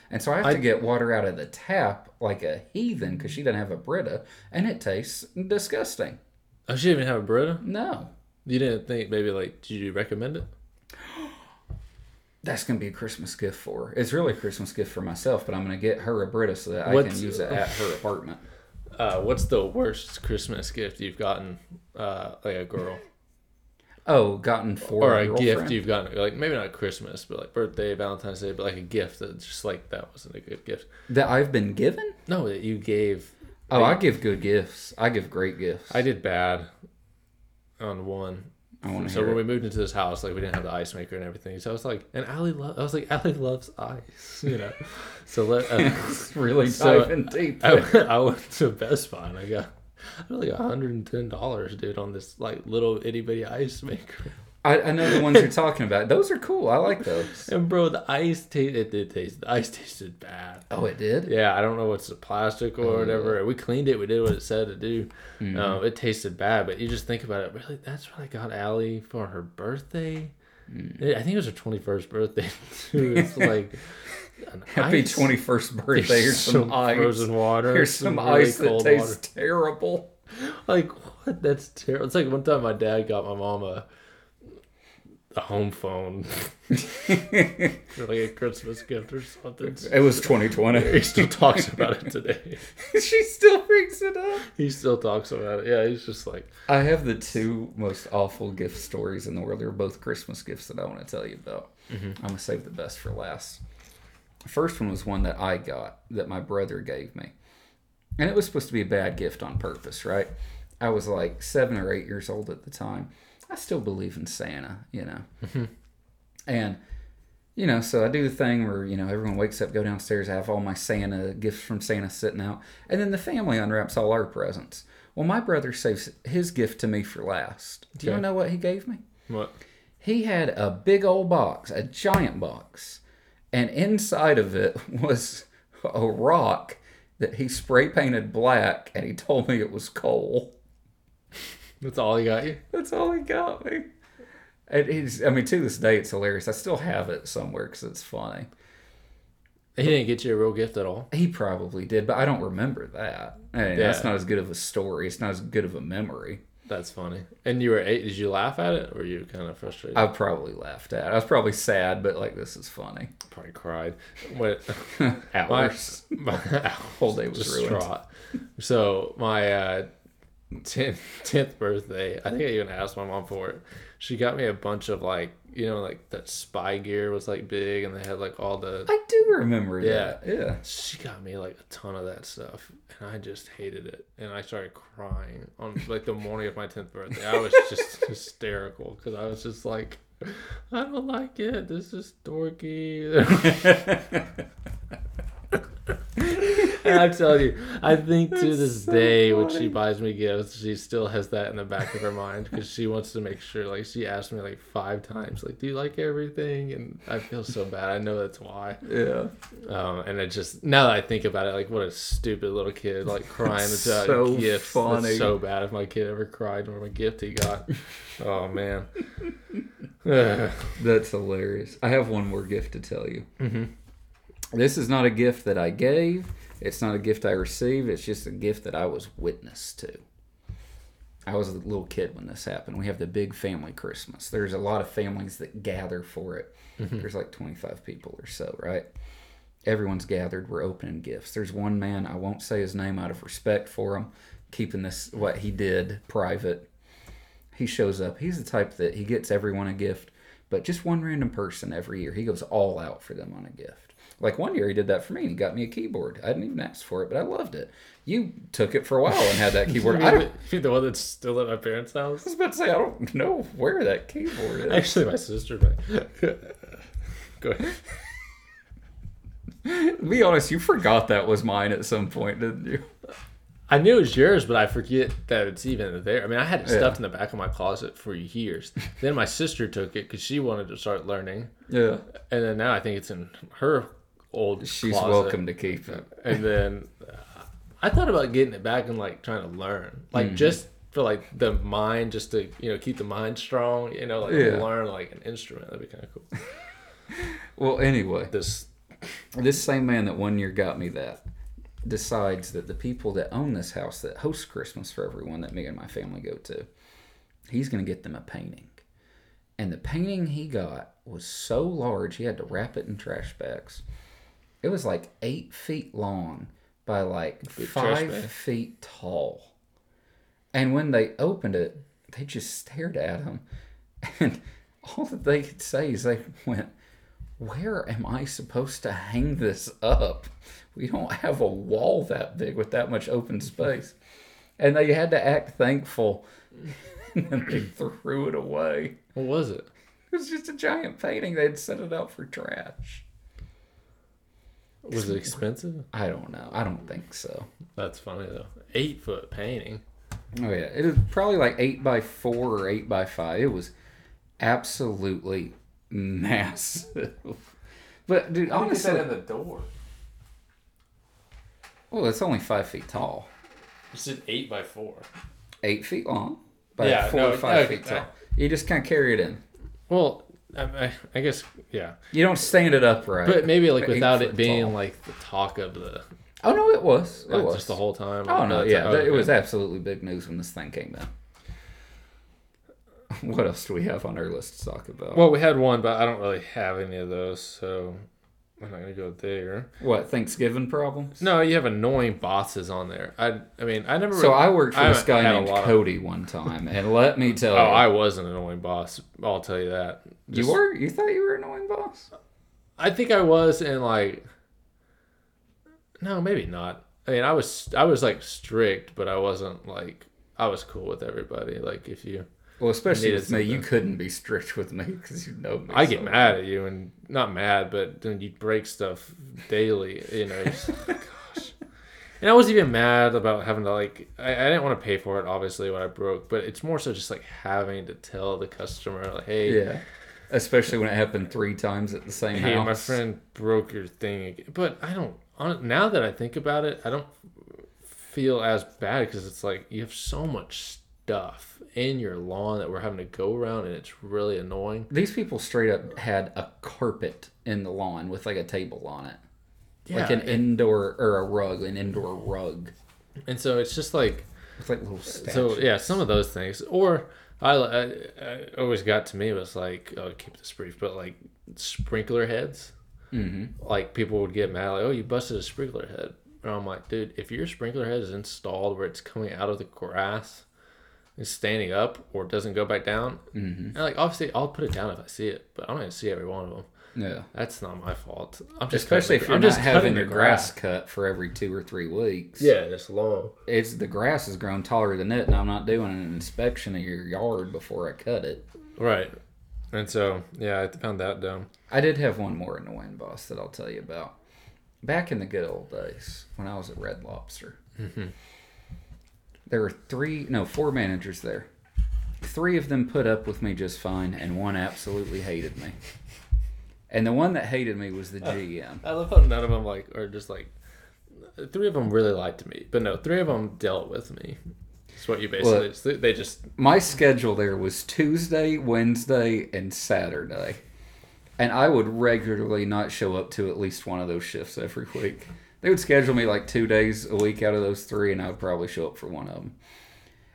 And so I have to get water out of the tap like a heathen because she doesn't have a Brita, and it tastes disgusting. Oh, she didn't even have a Brita? No. You didn't think maybe like, did you recommend it? That's going to be a Christmas gift for her. It's really a Christmas gift for myself, but I'm going to get her a Brita so that I can use it at her apartment. What's the worst Christmas gift you've gotten, like a girl? Oh, gotten for or a girlfriend? Gift you've gotten, like maybe not Christmas, but like birthday, Valentine's Day, but like a gift that's just like that wasn't a good gift that I've been given. No, that you gave. Oh, I give good gifts. I give great gifts. I did bad on one. So when we moved into this house, like we didn't have the ice maker and everything, so I was like, Allie loves ice, you know. So really diving deep. I went to Best Buy and I got like $110, dude, on this like little itty bitty ice maker. I know the ones you're talking about. Those are cool. I like those. And bro, the ice tasted bad. Oh, it did? Yeah, I don't know what's the plastic or whatever. We cleaned it. We did what it said to do. Mm-hmm. It tasted bad, but you just think about it. Really, that's what I got Allie for her birthday. Mm. I think it was her 21st birthday too. It's like happy 21st birthday. Here's some ice. Frozen water. Here's some really ice that tastes terrible. Like what? That's terrible. It's like one time my dad got my mom a home phone for like a Christmas gift or something. It was 2020. He still talks about it today. She still brings it up. He still talks about it. Yeah, he's just like... I have the two most awful gift stories in the world. They're both Christmas gifts that I want to tell you about. Mm-hmm. I'm going to save the best for last. The first one was one that I got that my brother gave me. And it was supposed to be a bad gift on purpose, right? I was like 7 or 8 years old at the time. I still believe in Santa, you know. Mm-hmm. And, you know, so I do the thing where, you know, everyone wakes up, go downstairs, I have all my Santa gifts from Santa sitting out. And then the family unwraps all our presents. Well, my brother saves his gift to me for last. Do you know what he gave me? What? He had a big old box, a giant box. And inside of it was a rock that he spray painted black, and he told me it was coal. That's all he got you? That's all he got me. I mean, to this day, it's hilarious. I still have it somewhere because it's funny. He didn't get you a real gift at all? He probably did, but I don't remember that. I mean, yeah. That's not as good of a story. It's not as good of a memory. That's funny. And you were 8. Did you laugh at it, or were you kind of frustrated? I probably laughed at it. I was probably sad, but like, this is funny. Probably cried. Hours. My whole day was distraught. Ruined. So my 10th birthday, I think I even asked my mom for it. She got me a bunch of, like, you know, like that spy gear was like big, and they had like all the... I do remember that. Yeah. She got me like a ton of that stuff, and I just hated it. And I started crying on like the morning of my 10th birthday. I was just hysterical because I was just like, I don't like it. This is dorky. And I'm telling you, I think to this day, when she buys me gifts, she still has that in the back of her mind, because she wants to make sure. Like, she asked me like 5 times, like, do you like everything? And I feel so bad. I know that's why. Yeah. And it just, now that I think about it, like, what a stupid little kid, like, crying about so gifts. Funny. That's so bad if my kid ever cried over a gift he got. Oh, man. That's hilarious. I have one more gift to tell you. Mm-hmm. This is not a gift that I gave. It's not a gift I received. It's just a gift that I was witness to. I was a little kid when this happened. We have the big family Christmas. There's a lot of families that gather for it. Mm-hmm. There's like 25 people or so, right? Everyone's gathered. We're opening gifts. There's one man, I won't say his name out of respect for him, keeping this, what he did, private. He shows up. He's the type that he gets everyone a gift, but just one random person every year. He goes all out for them on a gift. Like, one year he did that for me, and he got me a keyboard. I didn't even ask for it, but I loved it. You took it for a while and had that keyboard. You're the one that's still at my parents' house? I was about to say, I don't know where that keyboard is. Actually, my sister might. Go ahead. To be honest, you forgot that was mine at some point, didn't you? I knew it was yours, but I forget that it's even there. I mean, I had it stuffed in the back of my closet for years. Then my sister took it because she wanted to start learning. Yeah. And then now I think it's in her old she's closet. Welcome to keep it. And then I thought about getting it back and like trying to learn, like, mm-hmm. just for like the mind, just to, you know, keep the mind strong, you know, like learn like an instrument. That'd be kind of cool. Well, anyway, this same man that one year got me that decides that the people that own this house that hosts Christmas for everyone that me and my family go to, he's going to get them a painting. And the painting he got was so large, he had to wrap it in trash bags. It was like 8 feet long by like 5 feet tall. And when they opened it, they just stared at him. And all that they could say is they went, where am I supposed to hang this up? We don't have a wall that big with that much open space. And they had to act thankful. And they threw it away. What was it? It was just a giant painting. They'd set it out for trash. Was it expensive? I don't know. I don't think so. That's funny, though. 8-foot painting. Oh, yeah. It was probably like 8x4 or 8x5. It was absolutely massive. But, dude, how honestly... How did you set in the door? Well, it's only 5 feet tall. You said 8x4. 8 feet long by 4 or 5 feet tall. You just kind of carry it in. Well... I guess, yeah. You don't stand it upright. But maybe, like, without it being, tall. Like, the talk of the... Oh, no, it was. It was. Just the whole time. Oh, no, yeah. It was absolutely big news when this thing came down. What else do we have on our list to talk about? Well, we had one, but I don't really have any of those, so I'm not going to go there. What, Thanksgiving problems? No, you have annoying bosses on there. I mean, I never... So really, I worked for this guy named Kody one time, and let me tell you... Oh, I was an annoying boss. I'll tell you that. You were? You thought you were an annoying boss? I think I was, and like... No, maybe not. I mean, I was like strict, but I wasn't like... I was cool with everybody. Like, if you... Well, especially with me, you couldn't be strict with me because you know me. I get mad at you, and not mad, but then you break stuff daily, you know. Gosh. And I wasn't even mad about having to, like, I didn't want to pay for it, obviously, when I broke, but it's more so just like having to tell the customer, like, hey. Yeah. Especially when it happened 3 times at the same house. Hey, my friend broke your thing again. But I don't, now that I think about it, I don't feel as bad because it's like you have so much stuff in your lawn that we're having to go around, and it's really annoying. These people straight up had a carpet in the lawn with like a table on it. Yeah, like an indoor, or a rug, an indoor rug. And so it's just like... It's like little statues. So, yeah, some of those things. Or I always got to me, it was like, I'll keep this brief, but like sprinkler heads. Mm-hmm. Like people would get mad, like, oh, you busted a sprinkler head. And I'm like, dude, if your sprinkler head is installed where it's coming out of the grass and standing up or doesn't go back down, mm-hmm. and like obviously I'll put it down if I see it, but I'm not going to see every one of them. Yeah, that's not my fault. I'm just especially if you're I'm not just having your grass cut for every 2 or 3 weeks. Yeah, that's long. It's the grass has grown taller than it, and I'm not doing an inspection of your yard before I cut it. Right, and so yeah, I found that dumb. I did have one more annoying boss that I'll tell you about. Back in the good old days when I was at Red Lobster, mm-hmm. there were four managers there. 3 of them put up with me just fine, and 1 absolutely hated me. And the one that hated me was the GM. I love how none of them are just 3 of them really liked me, but no, 3 of them dealt with me. That's what you my schedule there was Tuesday, Wednesday, and Saturday, and I would regularly not show up to at least one of those shifts every week. They would schedule me 2 days a week out of those 3, and I would probably show up for one of them.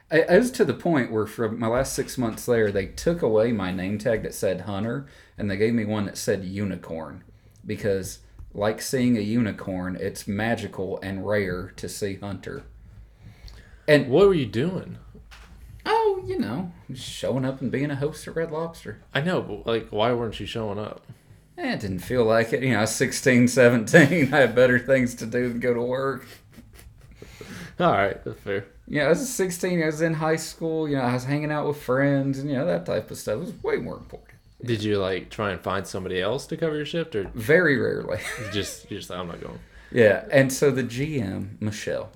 It was to the point where for my last 6 months there, they took away my name tag that said Hunter, and they gave me one that said Unicorn, because like seeing a unicorn, it's magical and rare to see Hunter. And what were you doing? Oh, showing up and being a host at Red Lobster. I know, but why weren't you showing up? It didn't feel like it. I was 16, 17. I had better things to do than go to work. All right, that's fair. I was 16, I was in high school, I was hanging out with friends, and that type of stuff. It was way more important. Did you, try and find somebody else to cover your shift? Or very rarely. You're just I'm not going. Yeah, and so the GM, Michelle.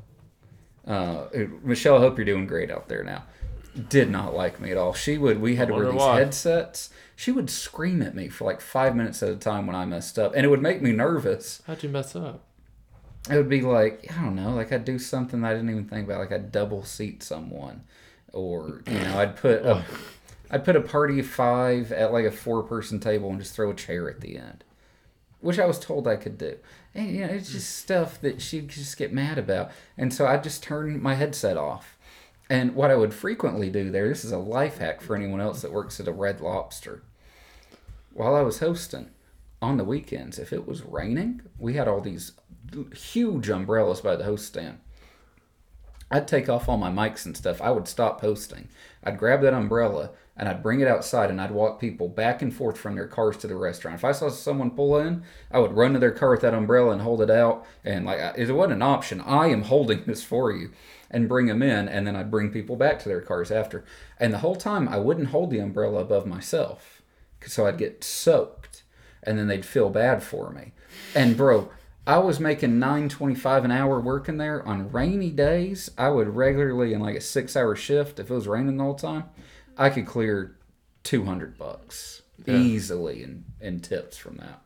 Michelle, I hope you're doing great out there now. Did not like me at all. We had to wear these headsets. She would scream at me for 5 minutes at a time when I messed up, and it would make me nervous. How'd you mess up? It would be I don't know, I'd do something I didn't even think about, I'd double seat someone, or I'd put a party of 5 at a 4-person table and just throw a chair at the end, which I was told I could do. And it's just stuff that she'd just get mad about, and so I'd just turn my headset off. And what I would frequently do there, this is a life hack for anyone else that works at a Red Lobster, while I was hosting on the weekends, if it was raining, we had all these huge umbrellas by the host stand. I'd take off all my mics and stuff. I would stop hosting. I'd grab that umbrella and I'd bring it outside, and I'd walk people back and forth from their cars to the restaurant. If I saw someone pull in, I would run to their car with that umbrella and hold it out, and it wasn't an option. I am holding this for you, and bring them in, and then I'd bring people back to their cars after. And the whole time I wouldn't hold the umbrella above myself, so I'd get soaked, and then they'd feel bad for me. And bro, I was making $9.25 an hour working there on rainy days. I would regularly, in a 6-hour shift, if it was raining the whole time, I could clear $200 easily in tips from that.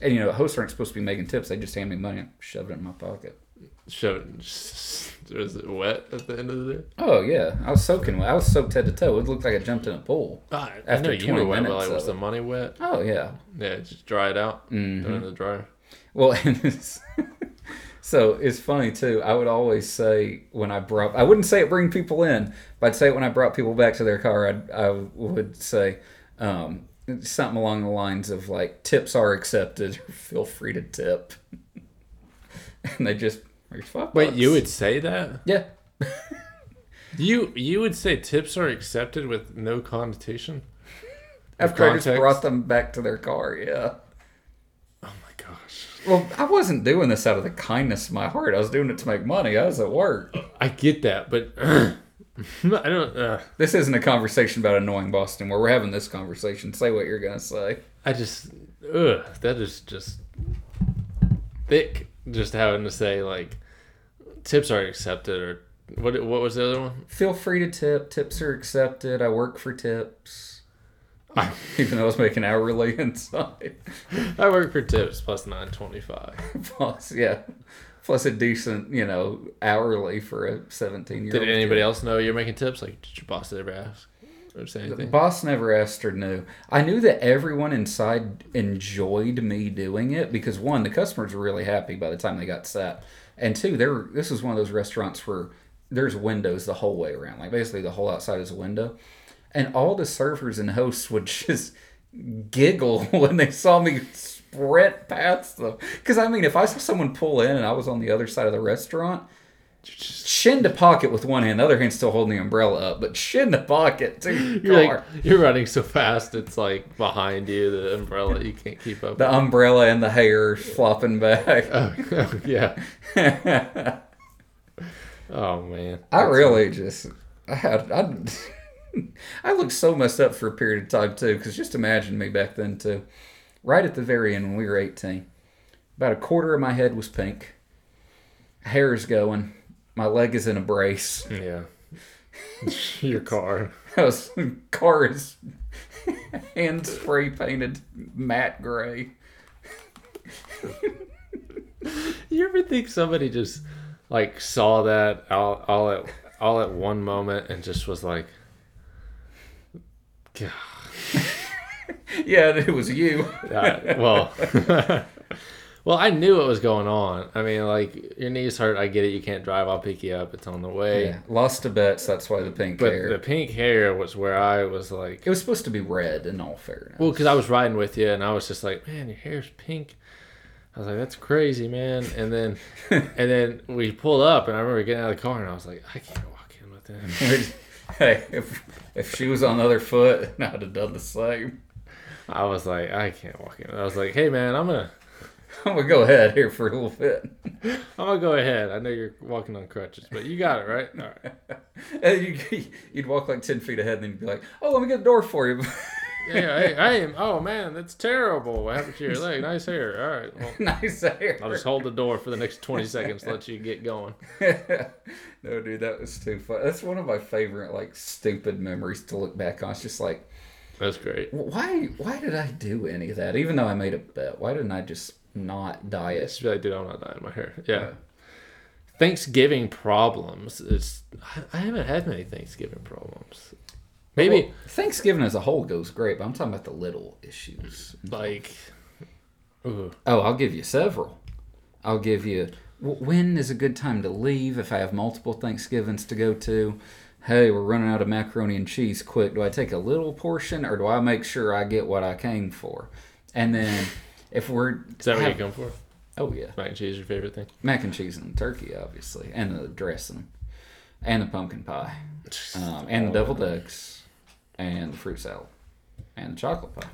And hosts aren't supposed to be making tips. They just hand me money and shove it in my pocket. Was it wet at the end of the day? Oh yeah, I was soaking wet. I was soaked head to toe. It looked like I jumped in a pool. After 20 minutes, was the money wet? Oh yeah. Yeah, just dry it out. Mm-hmm. Put it in the dryer. Well, and so it's funny too. I would always say I wouldn't say it bring people in, but I'd say it when I brought people back to their car. I would say something along the lines of tips are accepted. Feel free to tip. And they just are $5. Wait, you would say that? Yeah. You would say tips are accepted with no connotation? After I just brought them back to their car, yeah. Oh my gosh. Well, I wasn't doing this out of the kindness of my heart. I was doing it to make money. I was at work. I get that, but I don't... This isn't a conversation about annoying Boston where we're having this conversation. Say what you're going to say. I just... that is just thick. Just having to say, tips are accepted, or what was the other one? Feel free to tip. Tips are accepted. I work for tips. Even though I was making hourly inside. I work for tips plus $9.25. Plus, yeah. plus a decent, you know, hourly for a 17-year-old. Did anybody else know you're making tips? Like, did your boss ever ask? Or say anything? The boss never asked or knew. I knew that everyone inside enjoyed me doing it because, one, the customers were really happy by the time they got set. And two, this is one of those restaurants where there's windows the whole way around. Like, basically the whole outside is a window. And all the servers and hosts would just giggle when they saw me sprint past them. Because, I mean, if I saw someone pull in and I was on the other side of the restaurant, shin to pocket with one hand, the other hand still holding the umbrella up, but shin to pocket too. You're running so fast, it's like behind you, the umbrella, you can't keep up. The umbrella and the hair flopping back. Oh yeah. Oh man. I looked so messed up for a period of time too, because just imagine me back then too. Right at the very end when we were 18, about a quarter of my head was pink. Hair's going. My leg is in a brace. Yeah. Your car. Car is hand spray painted matte gray. You ever think somebody just like saw that all at one moment and just was like, God. Yeah, it was you. Well, I knew what was going on. I mean, like, your knees hurt. I get it. You can't drive. I'll pick you up. It's on the way. Yeah. Lost to bets. That's why the pink hair. But the pink hair was where I was like... It was supposed to be red, in all fairness. Well, because I was riding with you, and I was just like, man, your hair's pink. I was like, that's crazy, man. And then we pulled up, and I remember getting out of the car, and I was like, I can't walk in with him. Hey, if she was on the other foot, I'd have done the same. I was like, I can't walk in. I was like, hey, man, I'm gonna go ahead here for a little bit. I'm gonna go ahead. I know you're walking on crutches, but you got it, right? All right. And you'd walk like 10 feet ahead, and then you'd be like, "Oh, let me get a door for you." Yeah, hey, I am. Oh man, that's terrible. What happened to your leg? Nice hair. All right. Well, nice hair. I'll just hold the door for the next 20 seconds. Let you get going. No, dude, that was too fun. That's one of my favorite, like, stupid memories to look back on. It's just like, that's great. Why did I do any of that? Even though I made a bet, why didn't I just not diet? She's like, dude, I'm not dieting my hair. Yeah. Thanksgiving problems. I haven't had many Thanksgiving problems. Maybe Thanksgiving as a whole goes great, but I'm talking about the little issues. Like, I'll give you several. I'll give you when is a good time to leave if I have multiple Thanksgivings to go to. Hey, we're running out of macaroni and cheese quick. Do I take a little portion or do I make sure I get what I came for? And then... Is that what you come for? Oh, yeah. Mac and cheese is your favorite thing? Mac and cheese and turkey, obviously. And the dressing. And the pumpkin pie. And the deviled eggs. And the fruit salad. And the chocolate pie.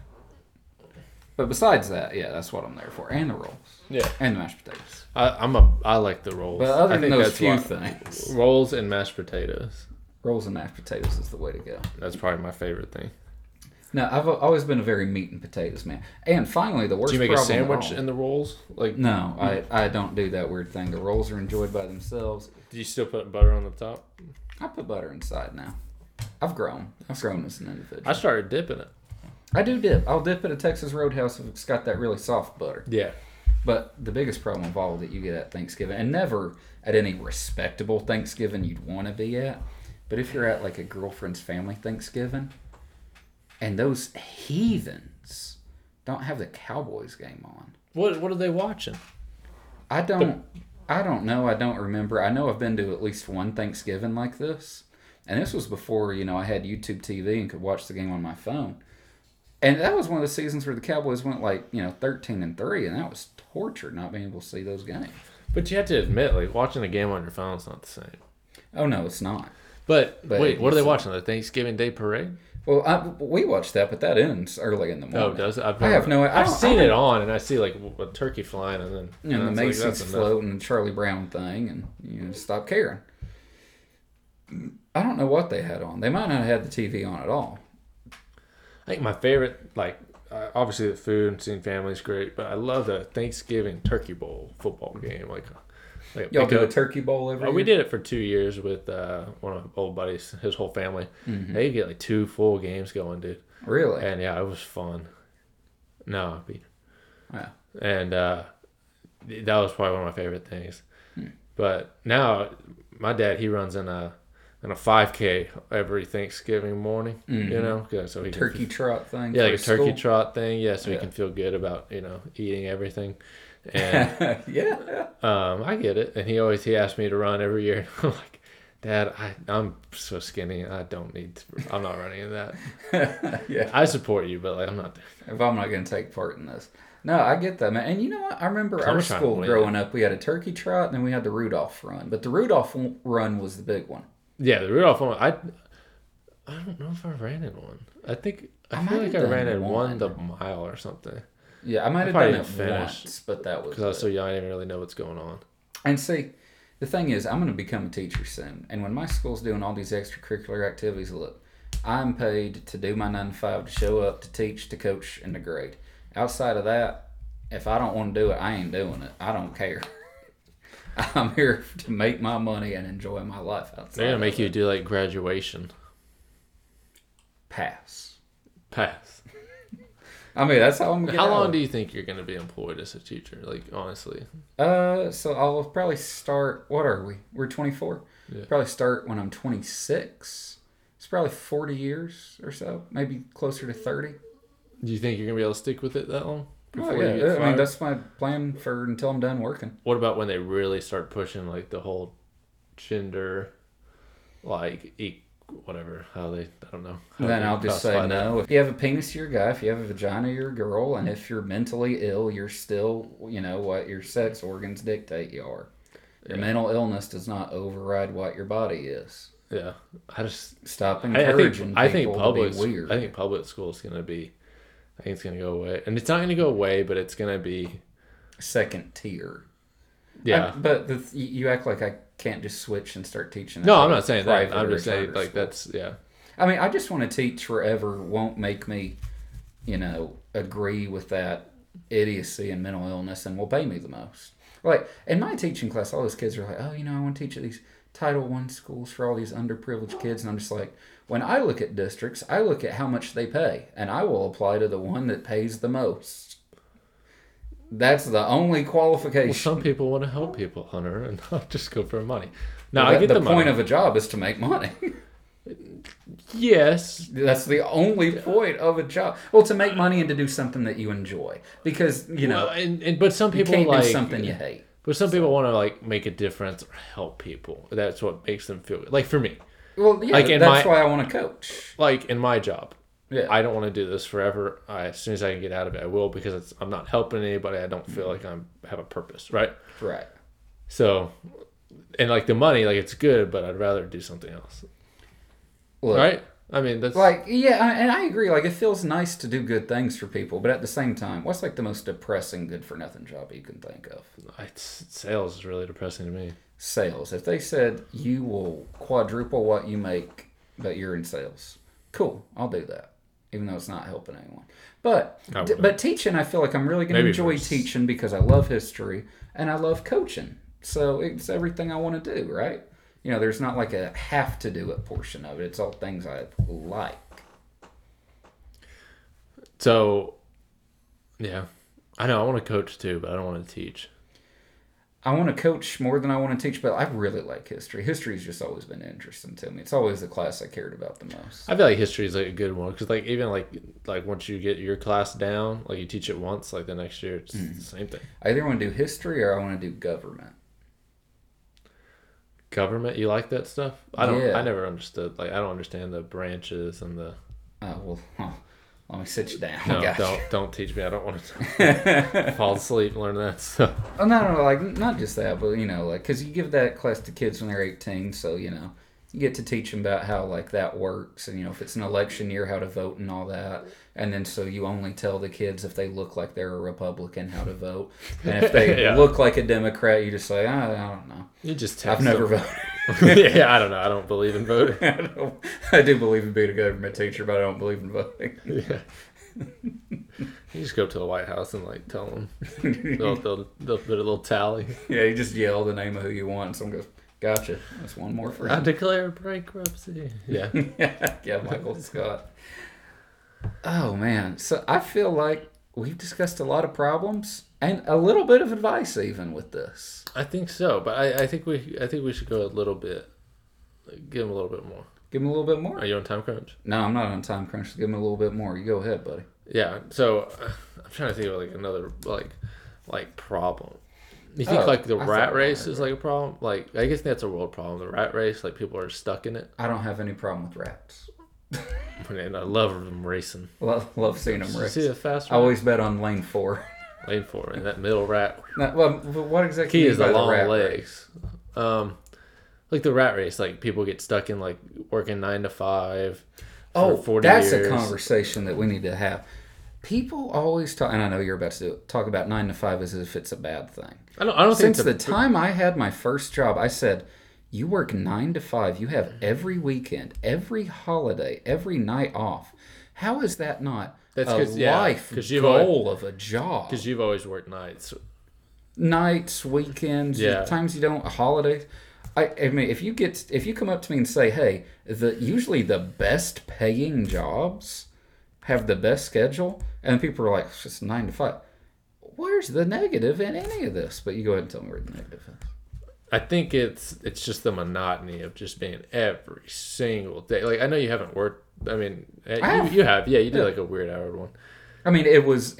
But besides that, yeah, that's what I'm there for. And the rolls. Yeah. And the mashed potatoes. I like the rolls. But other than those few things. Rolls and mashed potatoes. Rolls and mashed potatoes is the way to go. That's probably my favorite thing. No, I've always been a very meat and potatoes man. And finally, the worst problem... Do you make a sandwich in the rolls? Like, no, I don't do that weird thing. The rolls are enjoyed by themselves. Do you still put butter on the top? I put butter inside now. I've grown as an individual. I started dipping it. I do dip. I'll dip at a Texas Roadhouse if it's got that really soft butter. Yeah. But the biggest problem of all that you get at Thanksgiving, and never at any respectable Thanksgiving you'd want to be at, but if you're at like a girlfriend's family Thanksgiving... And those heathens don't have the Cowboys game on. What are they watching? I don't know. I don't remember. I know I've been to at least one Thanksgiving like this. And this was before, you know, I had YouTube TV and could watch the game on my phone. And that was one of the seasons where the Cowboys went like, you know, 13-3, and that was torture not being able to see those games. But you have to admit, like, watching a game on your phone is not the same. Oh, no, it's not. But wait, what are they watching? The Thanksgiving Day Parade? Well, we watch that, but that ends early in the morning. Oh, does it? I have no idea. I've seen it on, and I see, like, a turkey flying, and then... You know, and the Masons like, floating, and Charlie Brown thing, and, you know, stop caring. I don't know what they had on. They might not have had the TV on at all. I think my favorite, like, obviously the food and seeing family is great, but I love the Thanksgiving Turkey Bowl football game, like... Y'all do a turkey bowl every year? We did it for 2 years with one of my old buddies, his whole family. Mm-hmm. They get like 2 full games going, dude. Really? And yeah, it was fun. No, Peter. Yeah. And that was probably one of my favorite things. But now my dad, he runs in a 5K every Thanksgiving morning, mm-hmm. you know, so he turkey trot thing. Yeah, like a turkey trot thing. Yeah, so he can feel good about, you know, eating everything. And yeah, I get it. And he asked me to run every year. I'm like, Dad, I'm so skinny. I don't need. I'm not running in that. Yeah, I support you, but like I'm not. If I'm not going to take part in this. No, I get that, man. And you know what? I remember our school growing up, we had a turkey trot, and then we had the Rudolph run. But the Rudolph run was the big one. Yeah, the Rudolph one. I don't know if I ran in one. I feel like I ran in one the mile or something. Yeah, I might have done it once, but that was because I was so young, I didn't really know what's going on. And see, the thing is, I'm going to become a teacher soon. And when my school's doing all these extracurricular activities, look, I'm paid to do my 9 to 5, to show up, to teach, to coach, and to grade. Outside of that, if I don't want to do it, I ain't doing it. I don't care. I'm here to make my money and enjoy my life outside. They're going to make you do, like, graduation. Pass. I mean, that's how I'm going to How long do you think you're going to be employed as a teacher, like, honestly? So I'll probably start, what are we? We're 24. Yeah. Probably start when I'm 26. It's probably 40 years or so, maybe closer to 30. Do you think you're going to be able to stick with it that long? Oh, yeah. I mean, that's my plan for until I'm done working. What about when they really start pushing, like, the whole gender, like, whatever, how they, I don't know. Then I'll just say no. If you have a penis, you're a guy. If you have a vagina, you're a girl. And if you're mentally ill, you're still, you know, what your sex organs dictate you are. Your mental illness does not override what your body is. Yeah. I just... Stop encouraging people to be weird. I think public school is going to be... I think it's going to go away. And it's not going to go away, but it's going to be... Second tier. Yeah. You act like I can't just switch and start teaching. No, I'm not saying that. I'm just saying, like, that's... Yeah. I mean, I just want to teach forever won't make me, you know, agree with that idiocy and mental illness and will pay me the most. Like, in my teaching class, all those kids are like, oh, you know, I want to teach at these Title I schools for all these underprivileged kids. And I'm just like... When I look at districts, I look at how much they pay, and I will apply to the one that pays the most. That's the only qualification. Well, some people want to help people, Hunter, and not just go for money. Now, I get the point of a job is to make money. Yes. That's the only point of a job. Well, to make money and to do something that you enjoy. Because, you know, but some people you can't do something you hate. But some people want to, like, make a difference or help people. That's what makes them feel good. Like, for me. Well, yeah, like that's why I want to coach. Like, in my job. Yeah. I don't want to do this forever. As soon as I can get out of it, I will, because I'm not helping anybody. I don't feel like I have a purpose, right? Right. So, and, like, the money, like, it's good, but I'd rather do something else. Look, right? I mean, that's... Like, yeah, and I agree. Like, it feels nice to do good things for people, but at the same time, what's, like, the most depressing good-for-nothing job you can think of? Sales is really depressing to me. Sales. If they said you will quadruple what you make, but you're in sales, cool. I'll do that, even though it's not helping anyone. But teaching, I feel like I'm really going to enjoy teaching because I love history and I love coaching. So it's everything I want to do, right? You know, there's not like a have to do it portion of it. It's all things I like. So, yeah, I know I want to coach too, but I don't want to teach. I want to coach more than I want to teach, but I really like history. History's just always been interesting to me. It's always the class I cared about the most. I feel like history is, like, a good one because, like, even like once you get your class down, like, you teach it once, like, the next year it's the same thing. I either want to do history or I want to do government. Government, you like that stuff? I never understood. Like, I don't understand the branches and the. Oh well. Let me sit you down. No, don't teach me. I don't want to fall asleep and learn that stuff. Oh, no, like, not just that, but, you know, like, because you give that class to kids when they're 18, so, you know, you get to teach them about how, like, that works, and, you know, if it's an election year, how to vote and all that, and then so you only tell the kids if they look like they're a Republican how to vote, and if they look like a Democrat, you just say, I don't know. You just text them. I've never voted. Yeah, I don't know. I don't believe in voting. I do believe in being a government teacher, but I don't believe in voting. Yeah. You just go up to the White House and, like, tell them. They'll put a little tally. Yeah, you just yell the name of who you want, and someone goes, gotcha. That's one more friend. I declare bankruptcy. Yeah. Yeah, Michael Scott. Oh, man. So I feel like we've discussed a lot of problems. And a little bit of advice even with this. I think so, but I think we should go a little bit. Give him a little bit more. Give him a little bit more? Are you on time crunch? No, I'm not on time crunch. Give him a little bit more. You go ahead, buddy. Yeah, so I'm trying to think of like another like problem. You think like the rat race is like a problem? Like, I guess that's a world problem. The rat race, like people are stuck in it. I don't have any problem with rats. Man, I love them racing. Love seeing them race. See a fast rat? I always bet on lane 4. Lane 4, and that middle rat. Now, well, what exactly key is the long rat legs? Race? Like the rat race, like people get stuck in like working 9 to 5. Oh, 40 that's years. A conversation that we need to have. People always talk, and I know you're about to do it, talk about 9 to 5 as if it's a bad thing. I don't think since the time I had my first job, I said, "You work 9 to 5. You have every weekend, every holiday, every night off. How is that not?" That's a life goal of a job. Because you've always worked nights, weekends, times you don't, holidays. I mean, if you come up to me and say, "Hey, usually the best paying jobs have the best schedule," and people are like, "It's just 9 to 5." Where's the negative in any of this? But you go ahead and tell me where the negative is. I think it's just the monotony of just being every single day. Like, I know you haven't worked. I mean, you have. Yeah, you did like a weird hour one. I mean, it was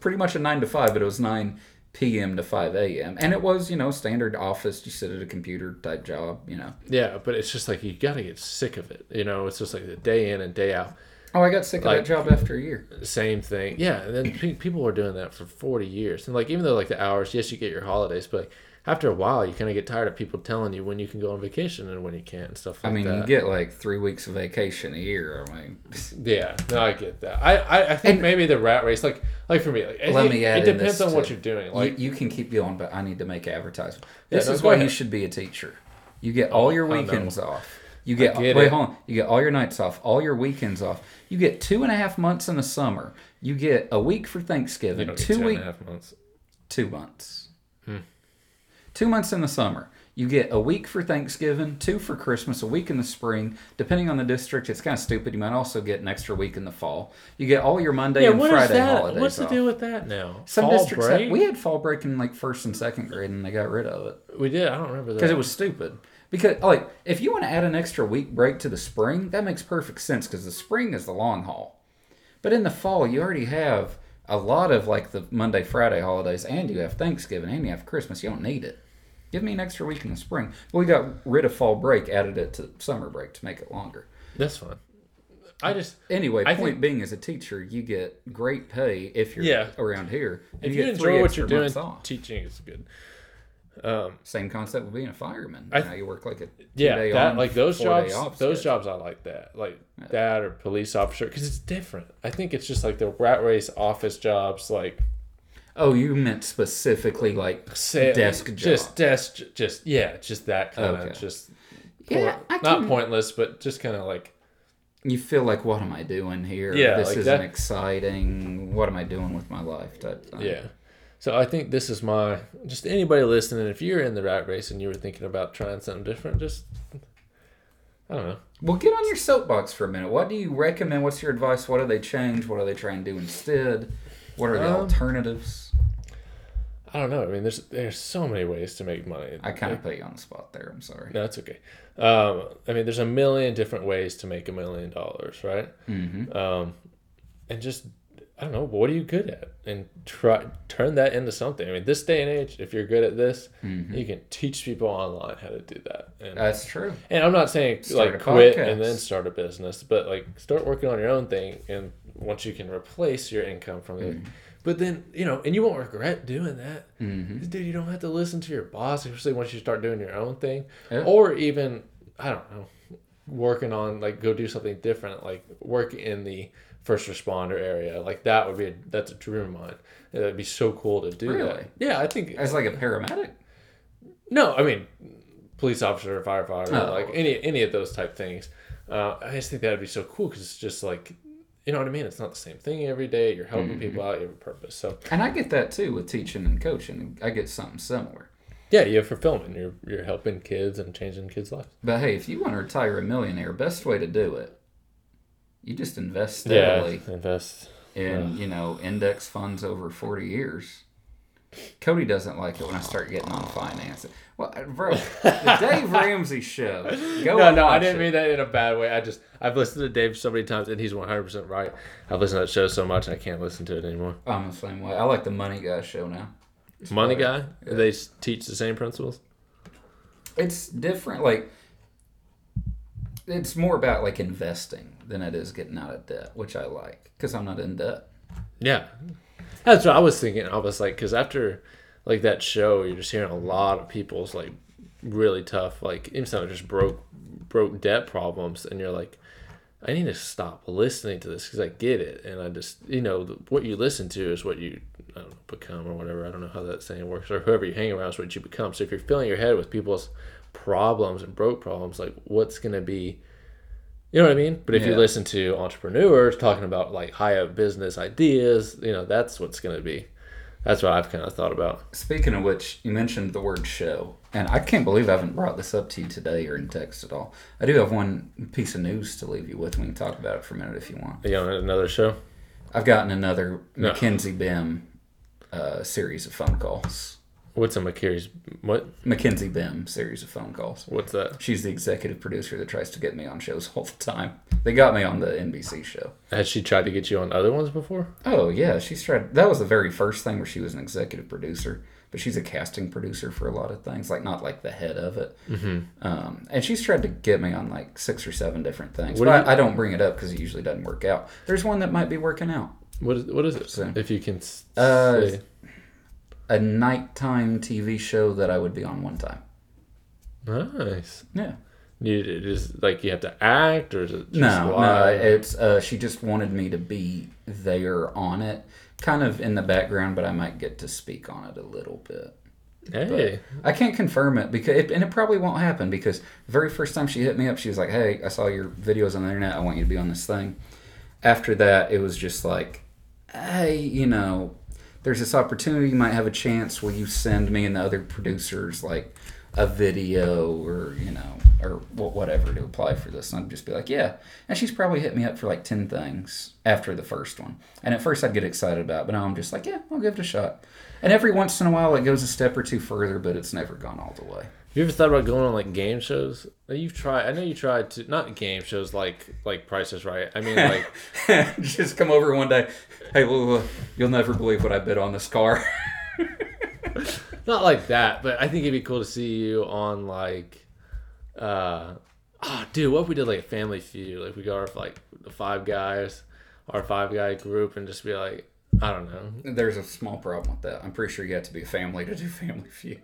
pretty much a 9 to 5, but it was 9 p.m. to 5 a.m. and it was, you know, standard office. You sit at a computer type job, you know. Yeah, but it's just like you gotta get sick of it. You know, it's just like the day in and day out. Oh, I got sick of that job after a year. Same thing. Yeah, and then people were doing that for 40 years. And, like, even though, like, the hours, yes, you get your holidays, but like, after a while, you kind of get tired of people telling you when you can go on vacation and when you can't and stuff like that. I mean, you get, like, 3 weeks of vacation a year. I mean. Yeah, no, I get that. I think maybe the rat race, like for me, like, it depends on what you're doing. Like, you can keep going, but I need to make advertisement. This is why you should be a teacher. You get all your weekends off. You get wait, hold on. You get all your nights off, all your weekends off. You get 2.5 months in the summer. You get a week for Thanksgiving. 2 weeks. 2 months. 2 months in the summer. You get a week for Thanksgiving, 2 for Christmas, a week in the spring. Depending on the district, it's kind of stupid. You might also get an extra week in the fall. You get all your Monday and Friday holidays. What's the deal with that now? Some fall districts break? We had fall break in like first and second grade, and they got rid of it. We did. I don't remember that because it was stupid. Because, like, if you want to add an extra week break to the spring, that makes perfect sense because the spring is the long haul. But in the fall, you already have a lot of, like, the Monday, Friday holidays, and you have Thanksgiving, and you have Christmas. You don't need it. Give me an extra week in the spring. But we got rid of fall break, added it to summer break to make it longer. That's fine. Point being, as a teacher, you get great pay if you're around here. If you enjoy what you're doing, teaching is good. Same concept with being a fireman. Now you work like a two-day on, like those jobs. Those jobs I like that, that or police officer, because it's different. I think it's just like the rat race office jobs, like. Oh, you meant specifically like desk jobs. Just desk, just that kind of just. Yeah, not pointless, but just kind of like. You feel like, what am I doing here? Yeah, this isn't exciting. What am I doing with my life? Type thing. Yeah. So I think this is just anybody listening, if you're in the rat race and you were thinking about trying something different, just, I don't know. Well, get on your soapbox for a minute. What do you recommend? What's your advice? What do they change? What are they trying to do instead? What are the alternatives? I don't know. I mean, there's so many ways to make money. I kind of put you on the spot there. I'm sorry. No, that's okay. I mean, there's a million different ways to make $1 million, right? Mm-hmm. And just, I don't know, what are you good at? And turn that into something. I mean, this day and age, if you're good at this, you can teach people online how to do that. And that's true. And I'm not saying start like quit and then start a business, but like start working on your own thing, and once you can replace your income from it. But then, you know, and you won't regret doing that. Mm-hmm. Dude, you don't have to listen to your boss, especially once you start doing your own thing. Yeah. Or even, I don't know, working on like go do something different, like work in the first responder area, like that would be that's a dream of mine. That'd be so cool to do. Really? That. Yeah, I think as like a paramedic. No, I mean, police officer, firefighter, like any of those type things. I just think that'd be so cool because it's just like, you know what I mean. It's not the same thing every day. You're helping people out. You have a purpose. So. And I get that too with teaching and coaching. I get something similar. Yeah, you have fulfillment. You're helping kids and changing kids' lives. But hey, if you want to retire a millionaire, best way to do it. You just invest steadily in, you know, index funds over 40 years. Kody doesn't like it when I start getting on finance. Well, bro, the Dave Ramsey show. No, I didn't mean that in a bad way. I've listened to Dave so many times, and he's 100% right. I've listened to that show so much, I can't listen to it anymore. I'm the same way. I like the Money Guy show now. It's Money Guy? Yeah. They teach the same principles? It's different. Like, it's more about like investing than it is getting out of debt, which I like because I'm not in debt. Yeah. That's what I was thinking. I was like, because after like that show, you're just hearing a lot of people's like really tough, like even some just broke debt problems, and you're like, I need to stop listening to this because I get it, and I just, you know, what you listen to is what you become or whatever. I don't know how that saying works, or whoever you hang around is what you become. So if you're filling your head with people's problems and broke problems, like what's gonna be. You know what I mean? But if you listen to entrepreneurs talking about like high up business ideas, you know, that's what's going to be. That's what I've kind of thought about. Speaking of which, you mentioned the word show. And I can't believe I haven't brought this up to you today or in text at all. I do have one piece of news to leave you with. We can talk about it for a minute if you want. Are you on another show? I've gotten another Mackenzie Bim series of phone calls. What's a McCary's, what? Mackenzie Bim series of phone calls. What's that? She's the executive producer that tries to get me on shows all the time. They got me on the NBC show. Has she tried to get you on other ones before? Oh, yeah. She's tried. That was the very first thing where she was an executive producer. But she's a casting producer for a lot of things. Like, not like the head of it. Mm-hmm. And she's tried to get me on like 6 or 7 different things. But I don't bring it up because it usually doesn't work out. There's one that might be working out. What is it? So, if you can say... a nighttime TV show that I would be on one time. Nice. Yeah. You just like you have to act, or is it? Just no. It's she just wanted me to be there on it, kind of in the background, but I might get to speak on it a little bit. Hey. But I can't confirm it because, it probably won't happen because the very first time she hit me up, she was like, "Hey, I saw your videos on the internet. I want you to be on this thing." After that, it was just like, "Hey, you know, there's this opportunity, you might have a chance. Will you send me and the other producers like a video or, you know, or whatever to apply for this?" And I'd just be like, yeah. And she's probably hit me up for like 10 things after the first one. And at first I'd get excited about it, but now I'm just like, yeah, I'll give it a shot. And every once in a while it goes a step or two further, but it's never gone all the way. Have you ever thought about going on like game shows? I know you tried to, not game shows like Price is Right. I mean like just come over one day. Hey, Lula, you'll never believe what I bid on this car. Not like that, but I think it'd be cool to see you on like, what if we did like a Family Feud? Like we got our like the 5 guys, our 5 guy group, and just be like, I don't know. There's a small problem with that. I'm pretty sure you have to be a family to do Family Feud.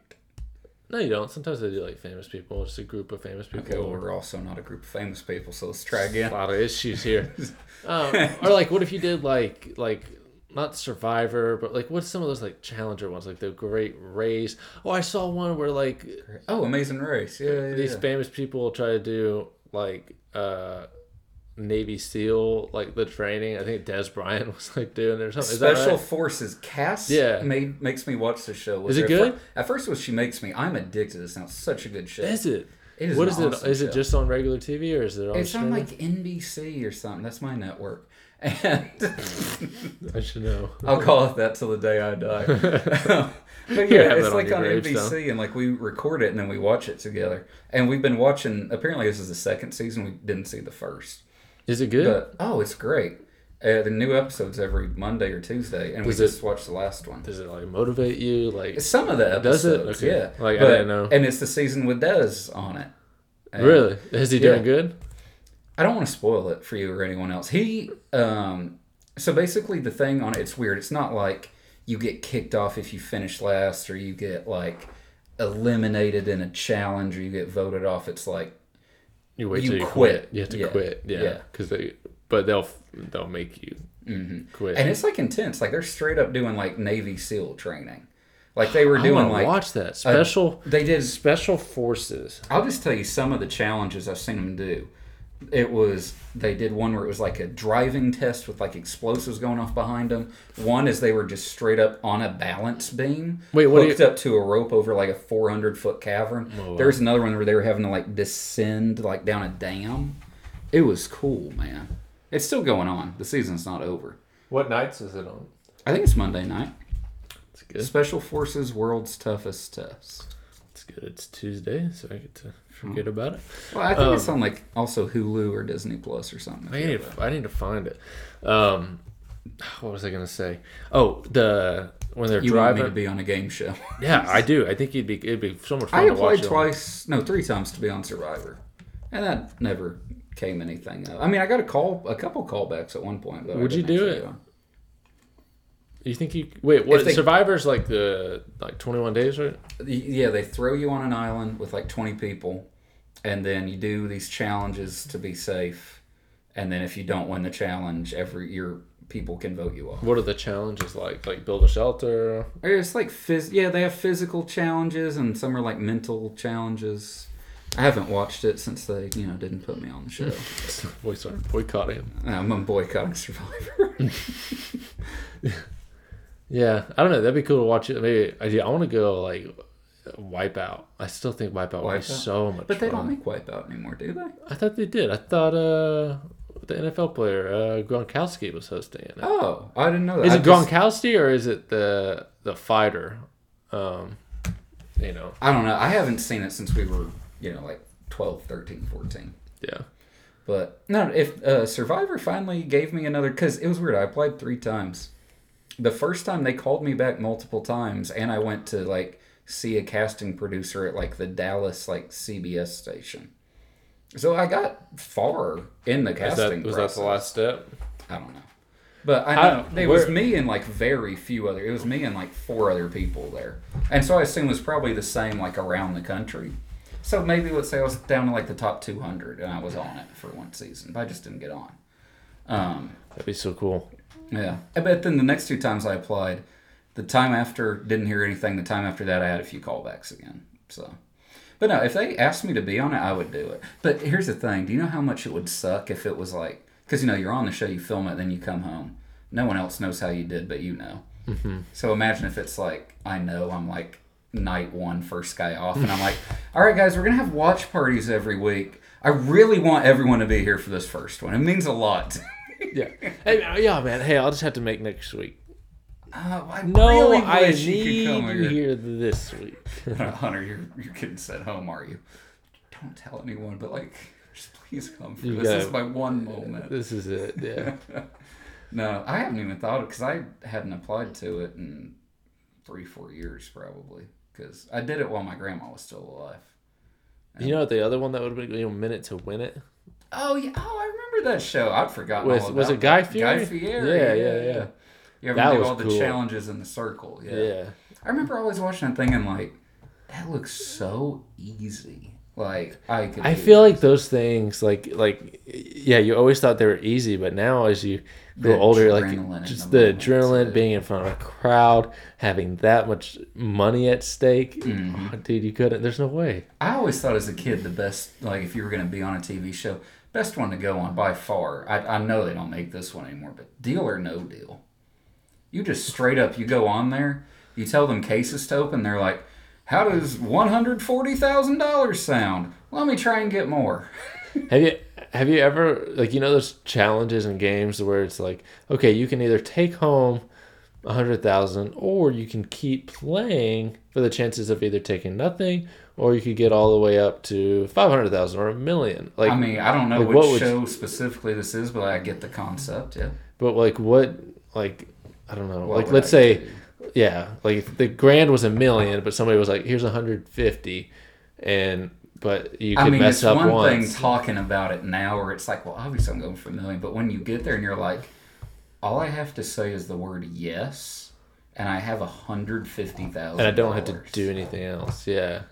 No, you don't. Sometimes they do like famous people, just a group of famous people. Okay, well, we're also not a group of famous people, so let's try again. A lot of issues here. Or like, what if you did like not Survivor, but like what's some of those like Challenger ones, like the Great Race? Oh, I saw one where like Amazing Race. Yeah. These famous people try to do like Navy SEAL, like the training. I think Des Bryant was like doing it or something. Special Forces. Cass makes me watch the show. Is it good? At first it was She Makes Me. I'm addicted. It sounds such a good show. Is it? It is. What is it? Is it just on regular TV or is it on? It's on like NBC or something. That's my network. And I should know. I'll call it that till the day I die. But yeah, it's like on NBC, and like we record it and then we watch it together. And we've been watching. Apparently, this is the 2nd season. We didn't see the 1st. Is it good? It's great. The new episodes every Monday or Tuesday, and we just watched the last one. Does it like motivate you? Like some of the episodes, does it? Okay. Yeah. Like I didn't know. And it's the season with Des on it. And, really? Is he doing good? I don't want to spoil it for you or anyone else. He so basically the thing on it's weird. It's not like you get kicked off if you finish last, or you get like eliminated in a challenge, or you get voted off. It's like you wait till you quit. You have to quit. Yeah. But they'll make you quit. And it's like intense. Like they're straight up doing like Navy SEAL training. Like they were doing like watch that special. They did Special Forces. I'll just tell you some of the challenges I've seen them do. They did one where it was like a driving test with like explosives going off behind them. One is they were just straight up on a balance beam. Wait, hooked up to a rope over like a 400-foot cavern. Whoa. There's another one where they were having to like descend like down a dam. It was cool, man. It's still going on. The season's not over. What nights is it on? I think it's Monday night. It's good. Special Forces World's Toughest Test. It's good. It's Tuesday, so I get to forget about it. Well, I think it's on like also Hulu or Disney Plus or something. I need to find it. What was I gonna say? Oh, when they're driving. You want me to be on a game show? Yeah, I do. I think it'd be so much fun. I applied three times to be on Survivor, and that never came anything up. I mean, I got a couple callbacks at one point. Would you do it? You think you wait? What Survivor's like 21 days, right? Yeah, they throw you on an island with like 20 people, and then you do these challenges to be safe. And then if you don't win the challenge, your people can vote you off. What are the challenges like? Like build a shelter? It's like they have physical challenges, and some are like mental challenges. I haven't watched it since they, didn't put me on the show. Boycotting. I'm boycotting Survivor. Yeah, I don't know. That'd be cool to watch it. Maybe I want to go like Wipeout. I still think Wipeout was so much fun. But they don't make Wipeout anymore, do they? I thought they did. I thought the NFL player Gronkowski was hosting it. Oh, I didn't know that. Is it Gronkowski or is it the fighter? I don't know. I haven't seen it since we were 12, 13, 14. Yeah. But no, if Survivor finally gave me another, because it was weird. I applied 3 times. The first time they called me back multiple times, and I went to like see a casting producer at like the Dallas CBS station. So I got far in the casting process. Was that the last step? I don't know, but I know it was me and like very few other. It was me and like 4 other people there, and so I assume it was probably the same like around the country. So maybe let's say I was down to like the top 200, and I was on it for one season, but I just didn't get on. That'd be so cool. Yeah. But then the next 2 times I applied, the time after didn't hear anything. The time after that, I had a few callbacks again. So, but no, if they asked me to be on it, I would do it. But here's the thing. Do you know how much it would suck if it was like, because, you're on the show, you film it, then you come home. No one else knows how you did, but you know. Mm-hmm. So imagine if it's like, I'm like night 1, first guy off, and I'm like, all right, guys, we're going to have watch parties every week. I really want everyone to be here for this first one. It means a lot. Yeah. Hey, yeah, man. Hey, I'll just have to make next week. I need you here this week. Hunter, your kid's at home, are you? Don't tell anyone, but just please come for this. This is my one moment. This is it, yeah. No, I haven't even thought of it because I hadn't applied to it in 3-4 years probably because I did it while my grandma was still alive. And the other one that would have been Minute to Win It? Oh, yeah. Oh, I remember that show. I'd forgotten all about it. Was it Guy Fieri? Guy Fieri. Yeah. You ever do all the challenges in the circle. Yeah. I remember always watching that thing and that looks so easy. I feel like those things, you always thought they were easy, but now as you grow older, just the adrenaline, being in front of a crowd, having that much money at stake, dude, you couldn't. There's no way. I always thought as a kid the best, if you were going to be on a TV show, best one to go on by far. I know they don't make this one anymore, but Deal or No Deal. You just straight up, you go on there, you tell them cases to open, they're like, how does $140,000 sound? Let me try and get more. Have you ever those challenges and games where it's okay, you can either take home 100,000 or you can keep playing for the chances of either taking nothing or you could get all the way up to 500,000 or 1 million. I don't know which show specifically this is, but I get the concept. Yeah. But I don't know. Let's say. Do? Yeah, if the grand was $1 million, but somebody was like, "Here's 150," but you could mess up once. Thing talking about it now, where it's well, obviously I'm going for $1 million, but when you get there and you're like, all I have to say is the word yes, and I have $150,000, and I don't have to do anything else. Yeah,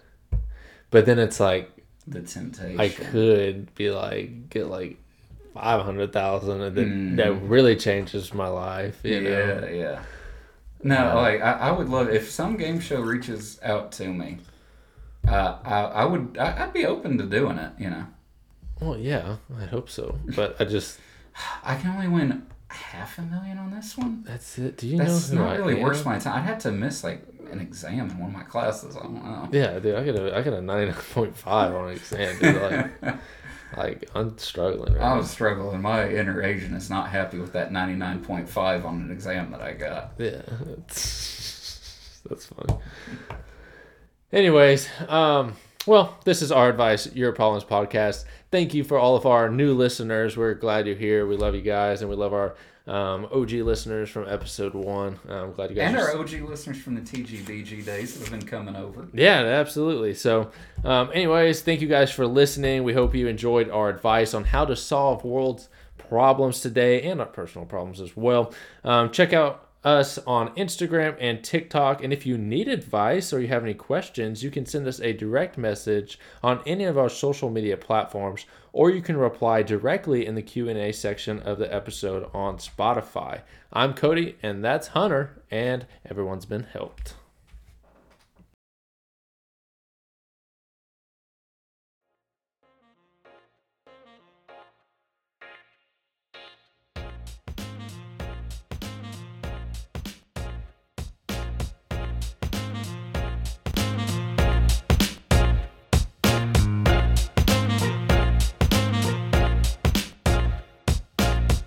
but then it's the temptation. I could be get 500,000, and then that really changes my life. You know? Yeah. No, I would love if some game show reaches out to me. I'd be open to doing it. Well, yeah, I hope so, but I can only win $500,000 on this one. That's it. Do you know? That's not really worth my time. I'd have to miss an exam in one of my classes. I don't know. Yeah, dude, I got a 9.5 on an exam. Dude, I'm struggling right now. I was struggling. My inner Asian is not happy with that 99.5 on an exam that I got. Yeah. That's funny. Anyways, well, this is Our Advice, Your Problems podcast. Thank you for all of our new listeners. We're glad you're here. We love you guys, and we love our OG listeners from episode 1. I'm glad you guys. And our OG listeners from the TGBG days that have been coming over. Yeah, absolutely. So, anyways, thank you guys for listening. We hope you enjoyed our advice on how to solve world's problems today and our personal problems as well. Check out us on Instagram and TikTok, and if you need advice or you have any questions, you can send us a direct message on any of our social media platforms, or you can reply directly in the Q&A section of the episode on Spotify. I'm Kody, and that's Hunter, and everyone's been helped.